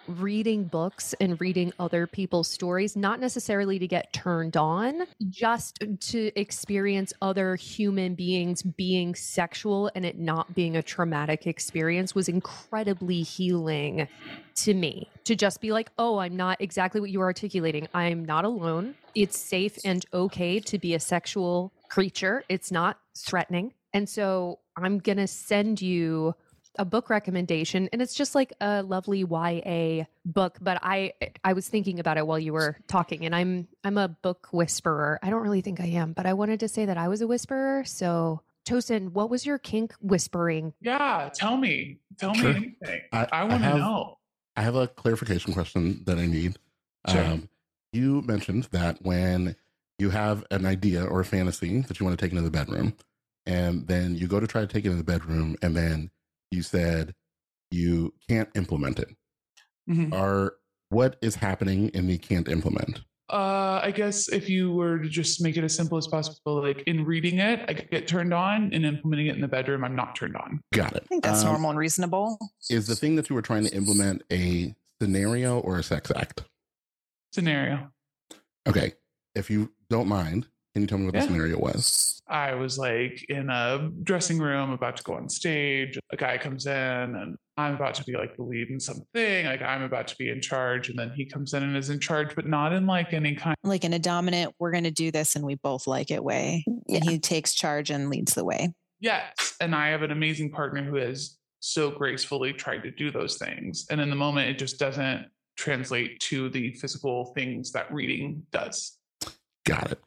reading books and reading other people's stories, not necessarily to get turned on, just to experience other human beings being sexual and it not being a traumatic experience, was incredibly healing to me. To just be like, oh, I'm not exactly what you're articulating. I'm not alone. It's safe and okay to be a sexual creature. It's not threatening. And so I'm going to send you a book recommendation, and it's just like a lovely Y A book. But I, I was thinking about it while you were talking, and I'm, I'm a book whisperer. I don't really think I am, but I wanted to say that I was a whisperer. So Tosin, what was your kink whispering? Yeah. Tell me, tell sure. me anything. I, I want to know. I have a clarification question that I need. Sure. Um, you mentioned that when you have an idea or a fantasy that you want to take into the bedroom, and then you go to try to take it into the bedroom, and then you said you can't implement it. Mm-hmm. Are, what is happening in the can't implement? Uh, I guess if you were to just make it as simple as possible, like in reading it, I get turned on, and implementing it in the bedroom, I'm not turned on. Got it. I think that's um, normal and reasonable. Is the thing that you were trying to implement a scenario or a sex act? Scenario. Okay. If you don't mind, can you tell me what yeah. the scenario was? I was like in a dressing room about to go on stage. A guy comes in and I'm about to be like the lead in something. Like I'm about to be in charge. And then he comes in and is in charge, but not in like any kind. Like in a dominant, we're going to do this and we both like it way. Yeah. And he takes charge and leads the way. Yes. And I have an amazing partner who has so gracefully tried to do those things. And in the moment, it just doesn't translate to the physical things that reading does. Got it.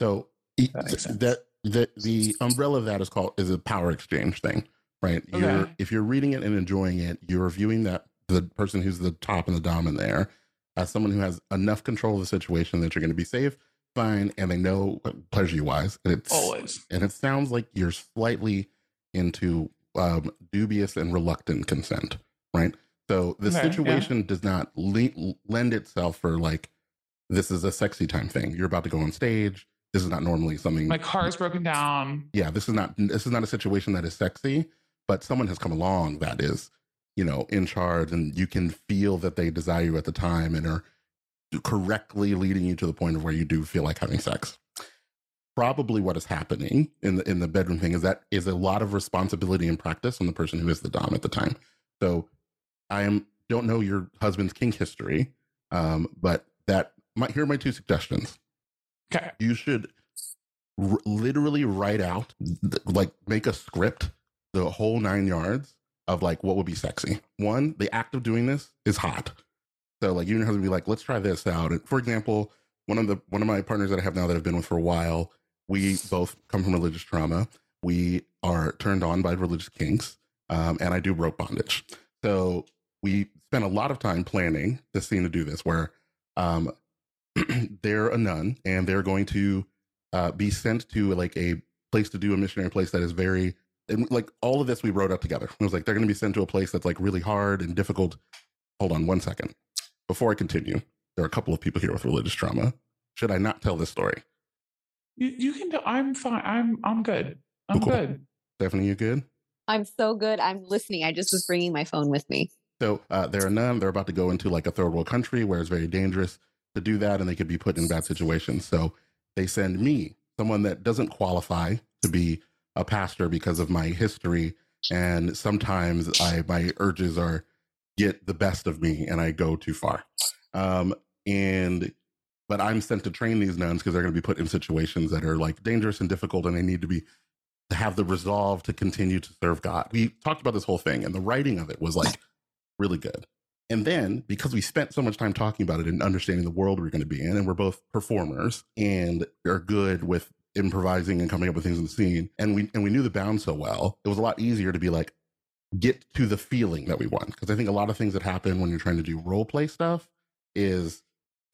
So that, that the the umbrella of that is called is a power exchange thing, right? Okay. You're if you're reading it and enjoying it, you're viewing that the person who's the top and the dom in there as someone who has enough control of the situation that you're going to be safe, fine, and they know pleasure you wise. And it's always and it sounds like you're slightly into um, dubious and reluctant consent, right? So the okay, situation yeah. does not le- lend itself for like, this is a sexy time thing. You're about to go on stage. This is not normally something. My car's broken down. Yeah, this is not this is not a situation that is sexy, but someone has come along that is, you know, in charge, and you can feel that they desire you at the time and are correctly leading you to the point of where you do feel like having sex. Probably what is happening in the in the bedroom thing is that is a lot of responsibility and practice on the person who is the dom at the time. So I am don't know your husband's kink history, um, but that my, here are my two suggestions. Okay. You should r- literally write out, th- like make a script, the whole nine yards of like what would be sexy. One, the act of doing this is hot. So like you and your husband be like, let's try this out. And for example, one of the one of my partners that I have now that I've been with for a while, we both come from religious trauma. We are turned on by religious kinks, um, and I do rope bondage. So we spent a lot of time planning this scene to do this where um, they're a nun and they're going to uh, be sent to like a place to do a missionary place that is very, and like all of this we wrote up together. It was like, they're going to be sent to a place that's like really hard and difficult. Hold on one second. Before I continue, there are a couple of people here with religious trauma. Should I not tell this story? You, you can, do, I'm fine. I'm, I'm good. I'm cool. good. Stephanie, you good? I'm so good. I'm listening. I just was bringing my phone with me. So uh, they're a nun. They're about to go into like a third world country where it's very dangerous to do that. And they could be put in bad situations. So they send me, someone that doesn't qualify to be a pastor because of my history. And sometimes I my urges are get the best of me and I go too far. Um, and but I'm sent to train these nuns because they're going to be put in situations that are like dangerous and difficult. And they need to be to have the resolve to continue to serve God. We talked about this whole thing and the writing of it was like really good. And then because we spent so much time talking about it and understanding the world we're going to be in, and we're both performers and are good with improvising and coming up with things in the scene. And we, and we knew the bounds so well, it was a lot easier to be like, get to the feeling that we want. Cause I think a lot of things that happen when you're trying to do role play stuff is,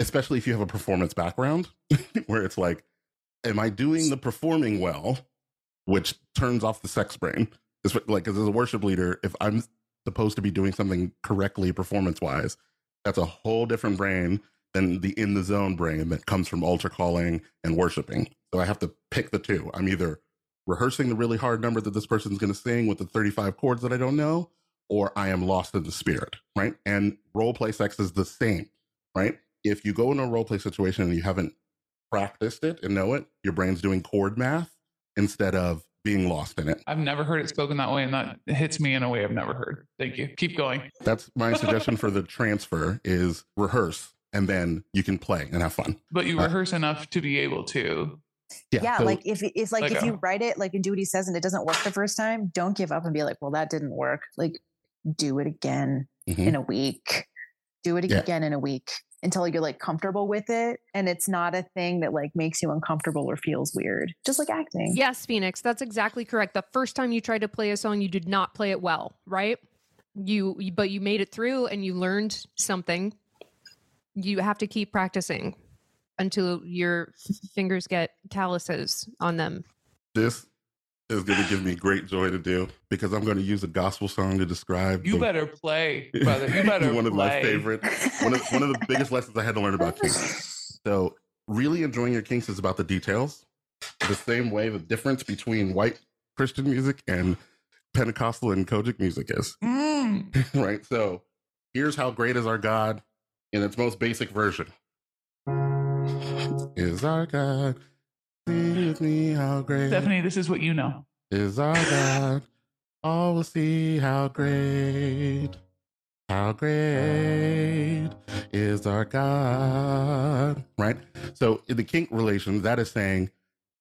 especially if you have a performance background where it's like, am I doing the performing well? Which turns off the sex brain. It's like, as a worship leader, if I'm supposed to be doing something correctly performance-wise, that's a whole different brain than the in-the-zone brain that comes from altar calling and worshiping. So I have to pick the two. I'm either rehearsing the really hard number that this person's going to sing with the thirty-five chords that I don't know, or I am lost in the spirit, right? And role-play sex is the same, right? If you go into a role-play situation and you haven't practiced it and know it, your brain's doing chord math instead of being lost in it. I've never heard it spoken that way, and that hits me in a way I've never heard. Thank you. Keep going. That's my suggestion for the transfer is rehearse, and then you can play and have fun. But you uh, rehearse enough to be able to. Yeah, yeah so, like if it's like, like if a, you write it like and do what he says and it doesn't work the first time, don't give up and be like, well, that didn't work. Like do it again mm-hmm. in a week. Do it yeah. again in a week until you're like comfortable with it. And it's not a thing that like makes you uncomfortable or feels weird, just like acting. Yes, Phoenix, that's exactly correct. The first time you tried to play a song, you did not play it well, right? You, but you made it through and you learned something. You have to keep practicing until your fingers get calluses on them. This is going to give me great joy to do because I'm going to use a gospel song to describe. You the, better play, brother. You better one of play. My favorite, one of, one of the biggest lessons I had to learn about kinks. So really enjoying your kinks is about the details. The same way the difference between white Christian music and Pentecostal and Kojic music is. Mm. Right? So here's how great is our God in its most basic version. Is our God... With me, how great Stephanie, this is what you know. Is our God. All will see how great, how great is our God. Right? So in the kink relation, that is saying,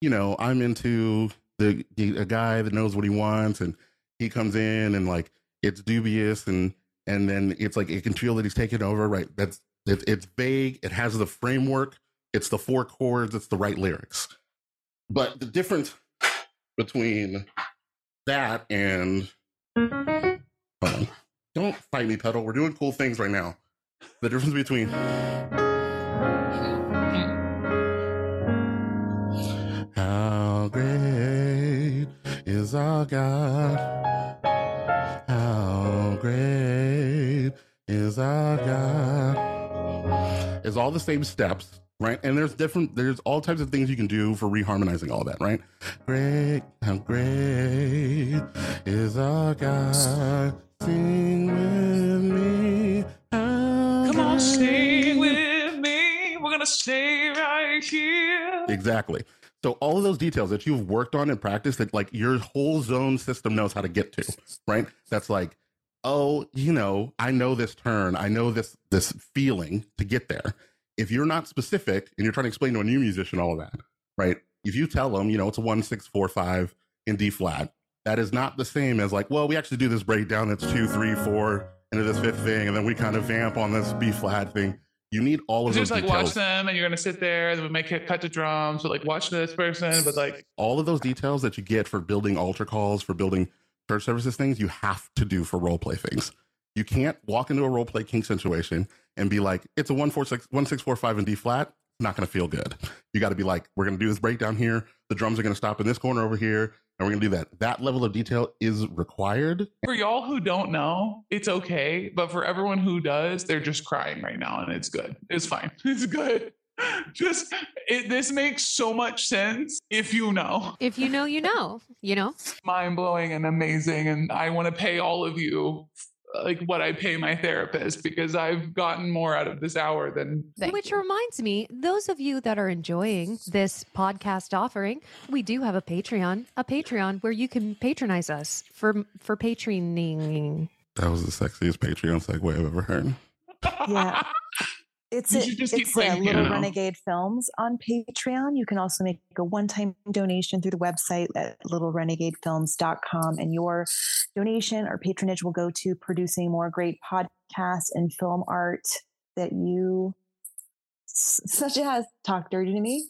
you know, I'm into the, the a guy that knows what he wants and he comes in and like it's dubious and and then it's like it can feel that he's taken over, right? That's it, it's vague, it has the framework, it's the four chords, it's the right lyrics. But the difference between that and hold on. Don't fight me, Pedal. We're doing cool things right now. The difference between how great is our God? How great is our God? It's all the same steps, right? And there's different, there's all types of things you can do for reharmonizing all that, right? Great, how great is our God? Sing with me. How Come on, sing with me. We're going to stay right here. Exactly. So all of those details that you've worked on and practiced that like your whole zone system knows how to get to, right? That's like, oh, you know, I know this turn. I know this, this feeling to get there. If you're not specific and you're trying to explain to a new musician all of that, right? If you tell them, you know, it's a one, six, four, five in D flat, that is not the same as like, well, we actually do this breakdown. It's two, three, four into this fifth thing. And then we kind of vamp on this B flat thing. You need all of those just like details. Watch them and you're going to sit there and we might cut to drums, but like watch this person, but like all of those details that you get for building altar calls, for building church services things, you have to do for role play things. You can't walk into a role play kink situation and be like, it's a one, four, six, one, six, four, five in D flat. Not going to feel good. You got to be like, we're going to do this breakdown here. The drums are going to stop in this corner over here. And we're going to do that. That level of detail is required. For y'all who don't know, it's okay. But for everyone who does, they're just crying right now. And it's good. It's fine. It's good. Just, it, this makes so much sense if you know. If you know, you know, you know. Mind blowing and amazing. And I want to pay all of you like what I pay my therapist because I've gotten more out of this hour than... Which reminds me, those of you that are enjoying this podcast offering, we do have a Patreon, a Patreon where you can patronize us for, for patroning. That was the sexiest Patreon segue I've ever heard. Yeah. It's a, it's a Little now. Renegade Films on Patreon. You can also make a one-time donation through the website at little renegade films dot com. And your donation or patronage will go to producing more great podcasts and film art that you, such as Talk Dirty to Me.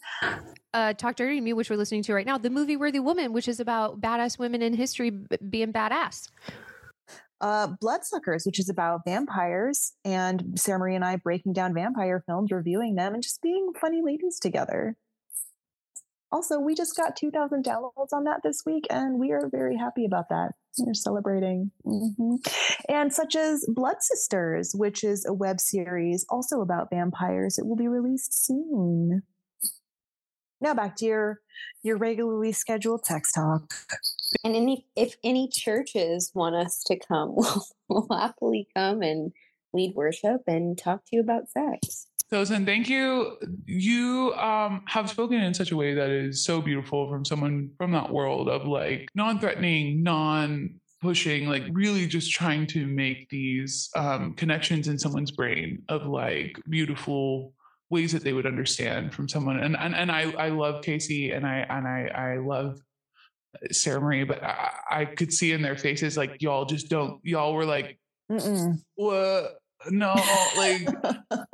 Uh, Talk Dirty to Me, which we're listening to right now. The movie Worthy Woman, which is about badass women in history b- being badass. Uh, Bloodsuckers, which is about vampires, and Sarah Marie and I breaking down vampire films, reviewing them, and just being funny ladies together. Also, we just got two thousand downloads on that this week, and we are very happy about that. We're celebrating. Mm-hmm. And such as Blood Sisters, which is a web series also about vampires. It will be released soon. Now back to your, your regularly scheduled text talk. And any if any churches want us to come, we'll, we'll happily come and lead worship and talk to you about sex. Tosin, thank you. You um, have spoken in such a way that is so beautiful from someone from that world of like non-threatening, non-pushing, like really just trying to make these um, connections in someone's brain of like beautiful ways that they would understand from someone. And and, and I, I love Casey and I and I, I love Sarah Marie, but I, I could see in their faces like y'all just don't y'all were like what no like but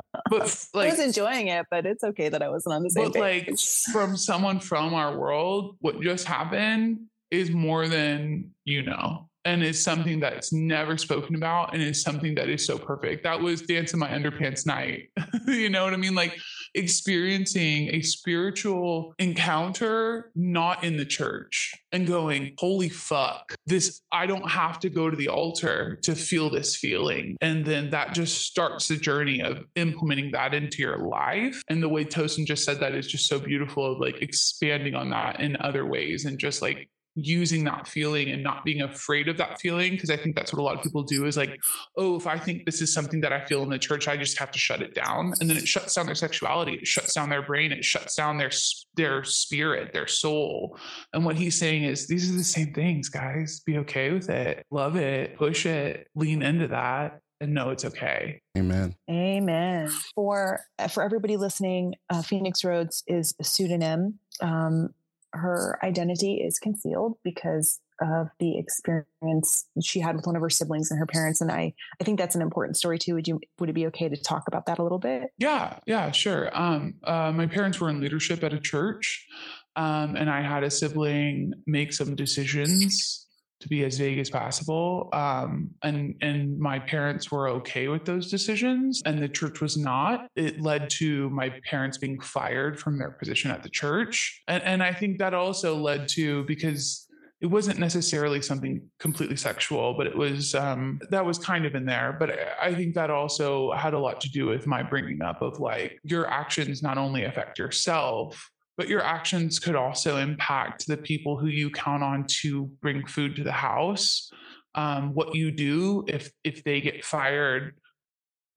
like I was enjoying it, but it's okay that I wasn't on the same but page. Like from someone from our world, what just happened is more than you know, and is something that's never spoken about and is something that is so perfect. That was Dance in My Underpants night. You know what I mean? Like experiencing a spiritual encounter, not in the church, and going, holy fuck, this, I don't have to go to the altar to feel this feeling. And then that just starts the journey of implementing that into your life. And the way Tosin just said that is just so beautiful of like expanding on that in other ways and just like using that feeling and not being afraid of that feeling. Because I think that's what a lot of people do is like, oh, if I think this is something that I feel in the church, I just have to shut it down. And then it shuts down their sexuality. It shuts down their brain. It shuts down their, their spirit, their soul. And what he's saying is these are the same things, guys. Be okay with it. Love it. Push it. Lean into that. And no, it's okay. Amen. Amen. For, for everybody listening, uh, Phoenix Rhodes is a pseudonym. Um, Her identity is concealed because of the experience she had with one of her siblings and her parents. And I, I think that's an important story too. Would you, would it be okay to talk about that a little bit? Yeah, yeah, sure. Um, uh, my parents were in leadership at a church. Um, and I had a sibling make some decisions to be as vague as possible. Um, and, and my parents were okay with those decisions, and the church was not. It led to my parents being fired from their position at the church. And, and I think that also led to, because it wasn't necessarily something completely sexual, but it was, um, that was kind of in there. But I think that also had a lot to do with my bringing up of like, your actions not only affect yourself, but your actions could also impact the people who you count on to bring food to the house. Um, what you do, if if they get fired,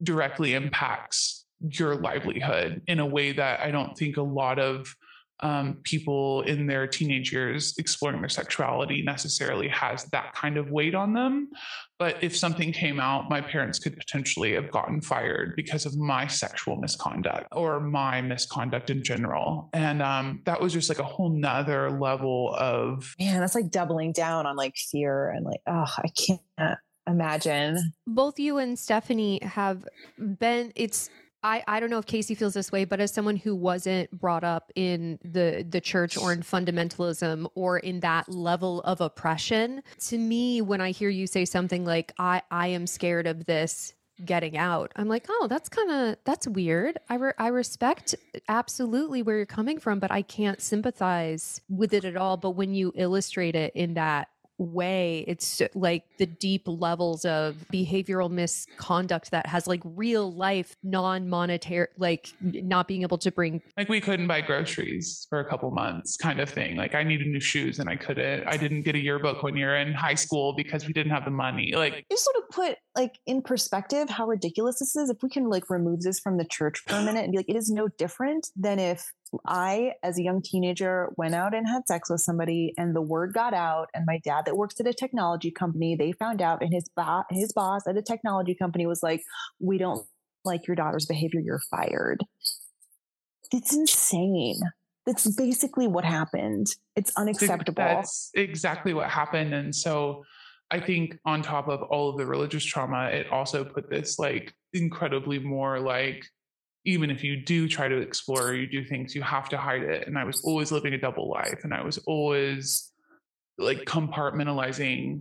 directly impacts your livelihood in a way that I don't think a lot of um, people in their teenage years exploring their sexuality necessarily has that kind of weight on them. But if something came out, my parents could potentially have gotten fired because of my sexual misconduct or my misconduct in general. And um, that was just like a whole nother level of... Man, that's like doubling down on like fear and like, oh, I can't imagine. Both you and Stephanie have been... It's... I, I don't know if Casey feels this way, but as someone who wasn't brought up in the, the church or in fundamentalism or in that level of oppression, to me, when I hear you say something like, I, I am scared of this getting out, I'm like, oh, that's kind of, that's weird. I, re- I respect absolutely where you're coming from, but I can't sympathize with it at all. But when you illustrate it in that way, it's like the deep levels of behavioral misconduct that has like real life, non-monetary, like not being able to bring, like we couldn't buy groceries for a couple months kind of thing. Like I needed new shoes and I couldn't, I didn't get a yearbook when you're in high school because we didn't have the money. Like you sort of put like in perspective how ridiculous this is. If we can like remove this from the church for a minute and be like, it is no different than if I, as a young teenager, went out and had sex with somebody and the word got out, and my dad that works at a technology company, they found out, and his, bo- his boss at a technology company was like, we don't like your daughter's behavior. You're fired. It's insane. That's basically what happened. It's unacceptable. That's exactly what happened. And so I think on top of all of the religious trauma, it also put this like incredibly more like, even if you do try to explore, you do things, you have to hide it. And I was always living a double life. And I was always like compartmentalizing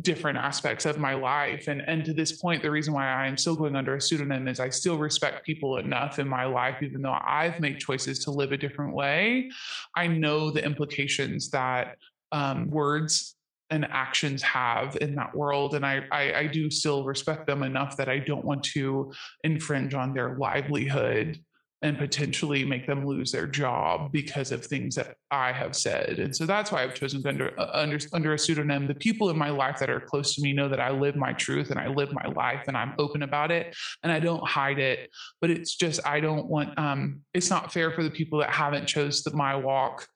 different aspects of my life. And, and to this point, the reason why I'm still going under a pseudonym is I still respect people enough in my life, even though I've made choices to live a different way. I know the implications that um, words and actions have in that world. And I, I, I do still respect them enough that I don't want to infringe on their livelihood and potentially make them lose their job because of things that I have said. And so that's why I've chosen under, under, under a pseudonym. The people in my life that are close to me know that I live my truth and I live my life and I'm open about it and I don't hide it, but it's just, I don't want, um, it's not fair for the people that haven't chose the, my walk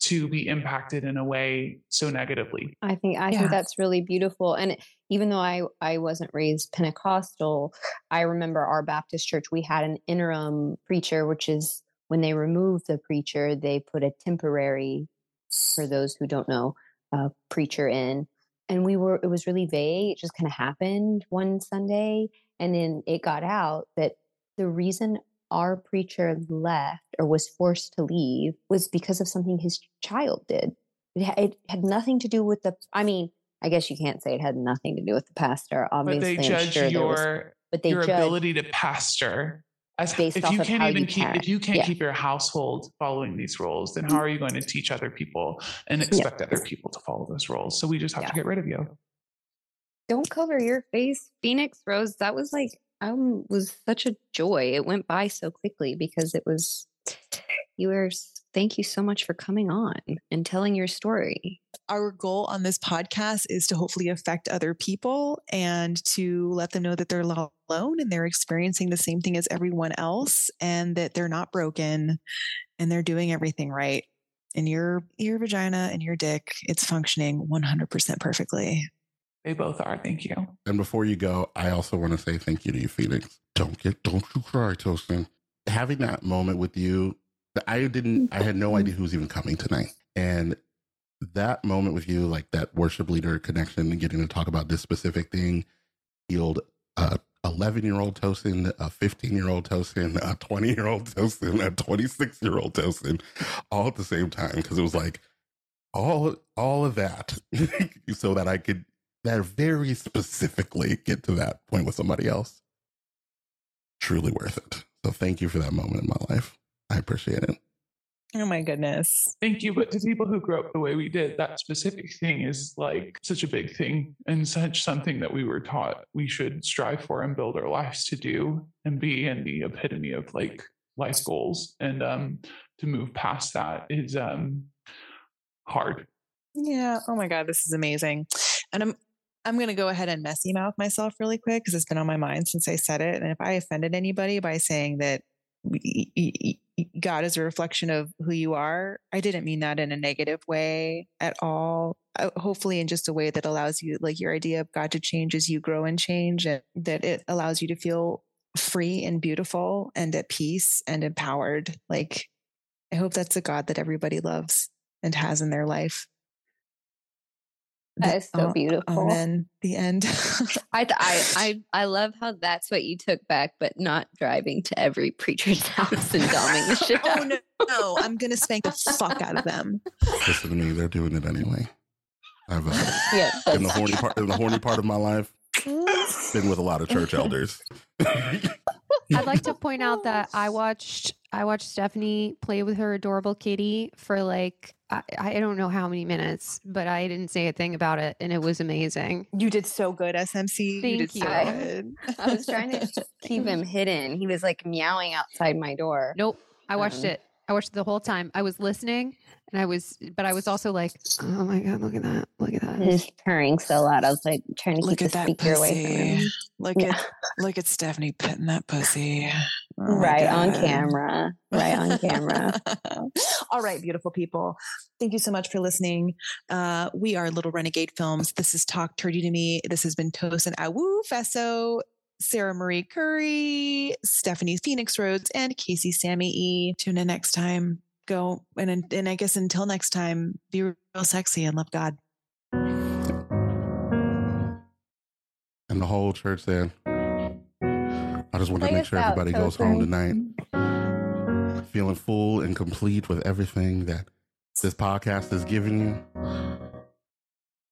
to be impacted in a way so negatively. I think I yeah. think that's really beautiful. And even though I, I wasn't raised Pentecostal, I remember our Baptist church, we had an interim preacher, which is when they remove the preacher, they put a temporary, for those who don't know, uh, preacher in. And we were, it was really vague. It just kind of happened one Sunday. And then it got out that the reason our preacher left or was forced to leave was because of something his child did. It, ha- it had nothing to do with the, I mean, I guess you can't say it had nothing to do with the pastor. Obviously, but they judge sure your, was, but they your judge ability to pastor as based if off you of can't how even you keep, parent. If you can't yeah. keep your household following these rules, then how are you going to teach other people and expect yeah. other people to follow those rules? So we just have yeah. to get rid of you. Don't cover your face. Phoenix Rhodes. That was like, I was such a joy. It went by so quickly because it was, you were, thank you so much for coming on and telling your story. Our goal on this podcast is to hopefully affect other people and to let them know that they're not alone and they're experiencing the same thing as everyone else and that they're not broken and they're doing everything right. And your, your vagina and your dick, it's functioning one hundred percent perfectly. They both are. Thank you. And before you go, I also want to say thank you to you, Phoenix. Don't get, don't you cry, Tosin. Having that moment with you, I didn't, I had no idea who was even coming tonight. And that moment with you, like that worship leader connection and getting to talk about this specific thing, healed a, a eleven-year-old Tosin, a fifteen-year-old Tosin, a twenty-year-old Tosin, a twenty-six-year-old Tosin, all at the same time, because it was like all all of that, so that I could that very specifically get to that point with somebody else. Truly worth it. So thank you for that moment in my life. I appreciate it. Oh my goodness. Thank you. But to people who grew up the way we did, that specific thing is like such a big thing and such something that we were taught we should strive for and build our lives to do and be in the epitome of like life goals. And um, to move past that is um, hard. Yeah. Oh my God. This is amazing. And I'm, I'm going to go ahead and messy mouth myself really quick because it's been on my mind since I said it. And if I offended anybody by saying that God is a reflection of who you are, I didn't mean that in a negative way at all. Hopefully in just a way that allows you, like your idea of God to change as you grow and change, and that it allows you to feel free and beautiful and at peace and empowered. Like, I hope that's a God that everybody loves and has in their life. That is so beautiful. Amen. The end. I, I I I love how that's what you took back, but not driving to every preacher's house and doming the shit out. Oh, no, no. I'm going to spank the fuck out of them. Listen to me. They're doing it anyway. I've uh, yeah, been the horny, part, the horny part of my life. Been with a lot of church elders. I'd like to point out that I watched I watched Stephanie play with her adorable kitty for like, I, I don't know how many minutes, but I didn't say a thing about it. And it was amazing. You did so good, S M C. Thank you. Did you. So good. I, I was trying to keep him hidden. He was like meowing outside my door. Nope. I watched um, it. I watched it the whole time. I was listening and I was, but I was also like, oh my God, look at that. Look at that. He was purring so loud. I was like trying to look keep the speaker pussy. Away from him. Look yeah. at, look at Stephanie petting that pussy. Oh right on camera. Right on camera. All right, beautiful people. Thank you so much for listening. Uh, we are Little Renegade Films. This is Talk Dirty to Me. This has been Tosin Awu Fesso, Sarah Marie Curry, Stephanie Phoenix Rhodes, and Casey Sammy E. Tune in next time. Go. And, and I guess until next time, be real sexy and love God. And the whole church there. I just want to make sure everybody goes home tonight feeling full and complete with everything that this podcast is giving you.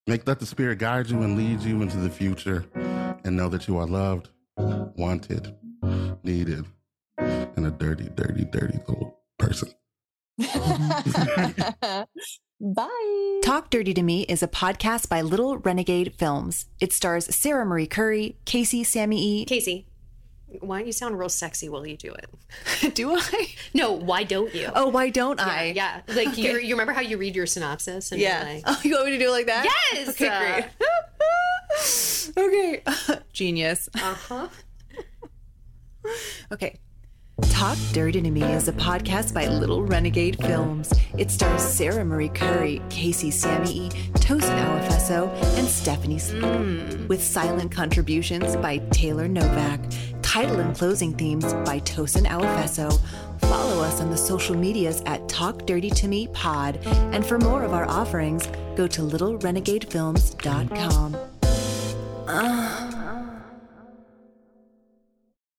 Make let the spirit guide you and lead you into the future, and know that you are loved, wanted, needed, and a dirty, dirty, dirty little person. Bye. Talk Dirty to Me is a podcast by Little Renegade Films. It stars Sarah Marie Curry, Casey Sammy E. Casey. Why don't you sound real sexy while you do it? Do I? No, why don't you? Oh, why don't yeah, I? Yeah. Like, okay. you you remember how you read your synopsis? And yeah. Like, oh, you want me to do it like that? Yes! Okay, uh... great. Okay. Genius. Uh-huh. Okay. Talk Dirty to Me is a podcast by Little Renegade Films. It stars Sarah Marie Curry, Casey Sammy E, Tosin Awu Fesso, and Stephanie Slayton, mm. with silent contributions by Taylor Novak. Title and closing themes by Tosin Awu Fesso. Follow us on the social medias at Talk Dirty to Me Pod. And for more of our offerings, go to little renegade films dot com.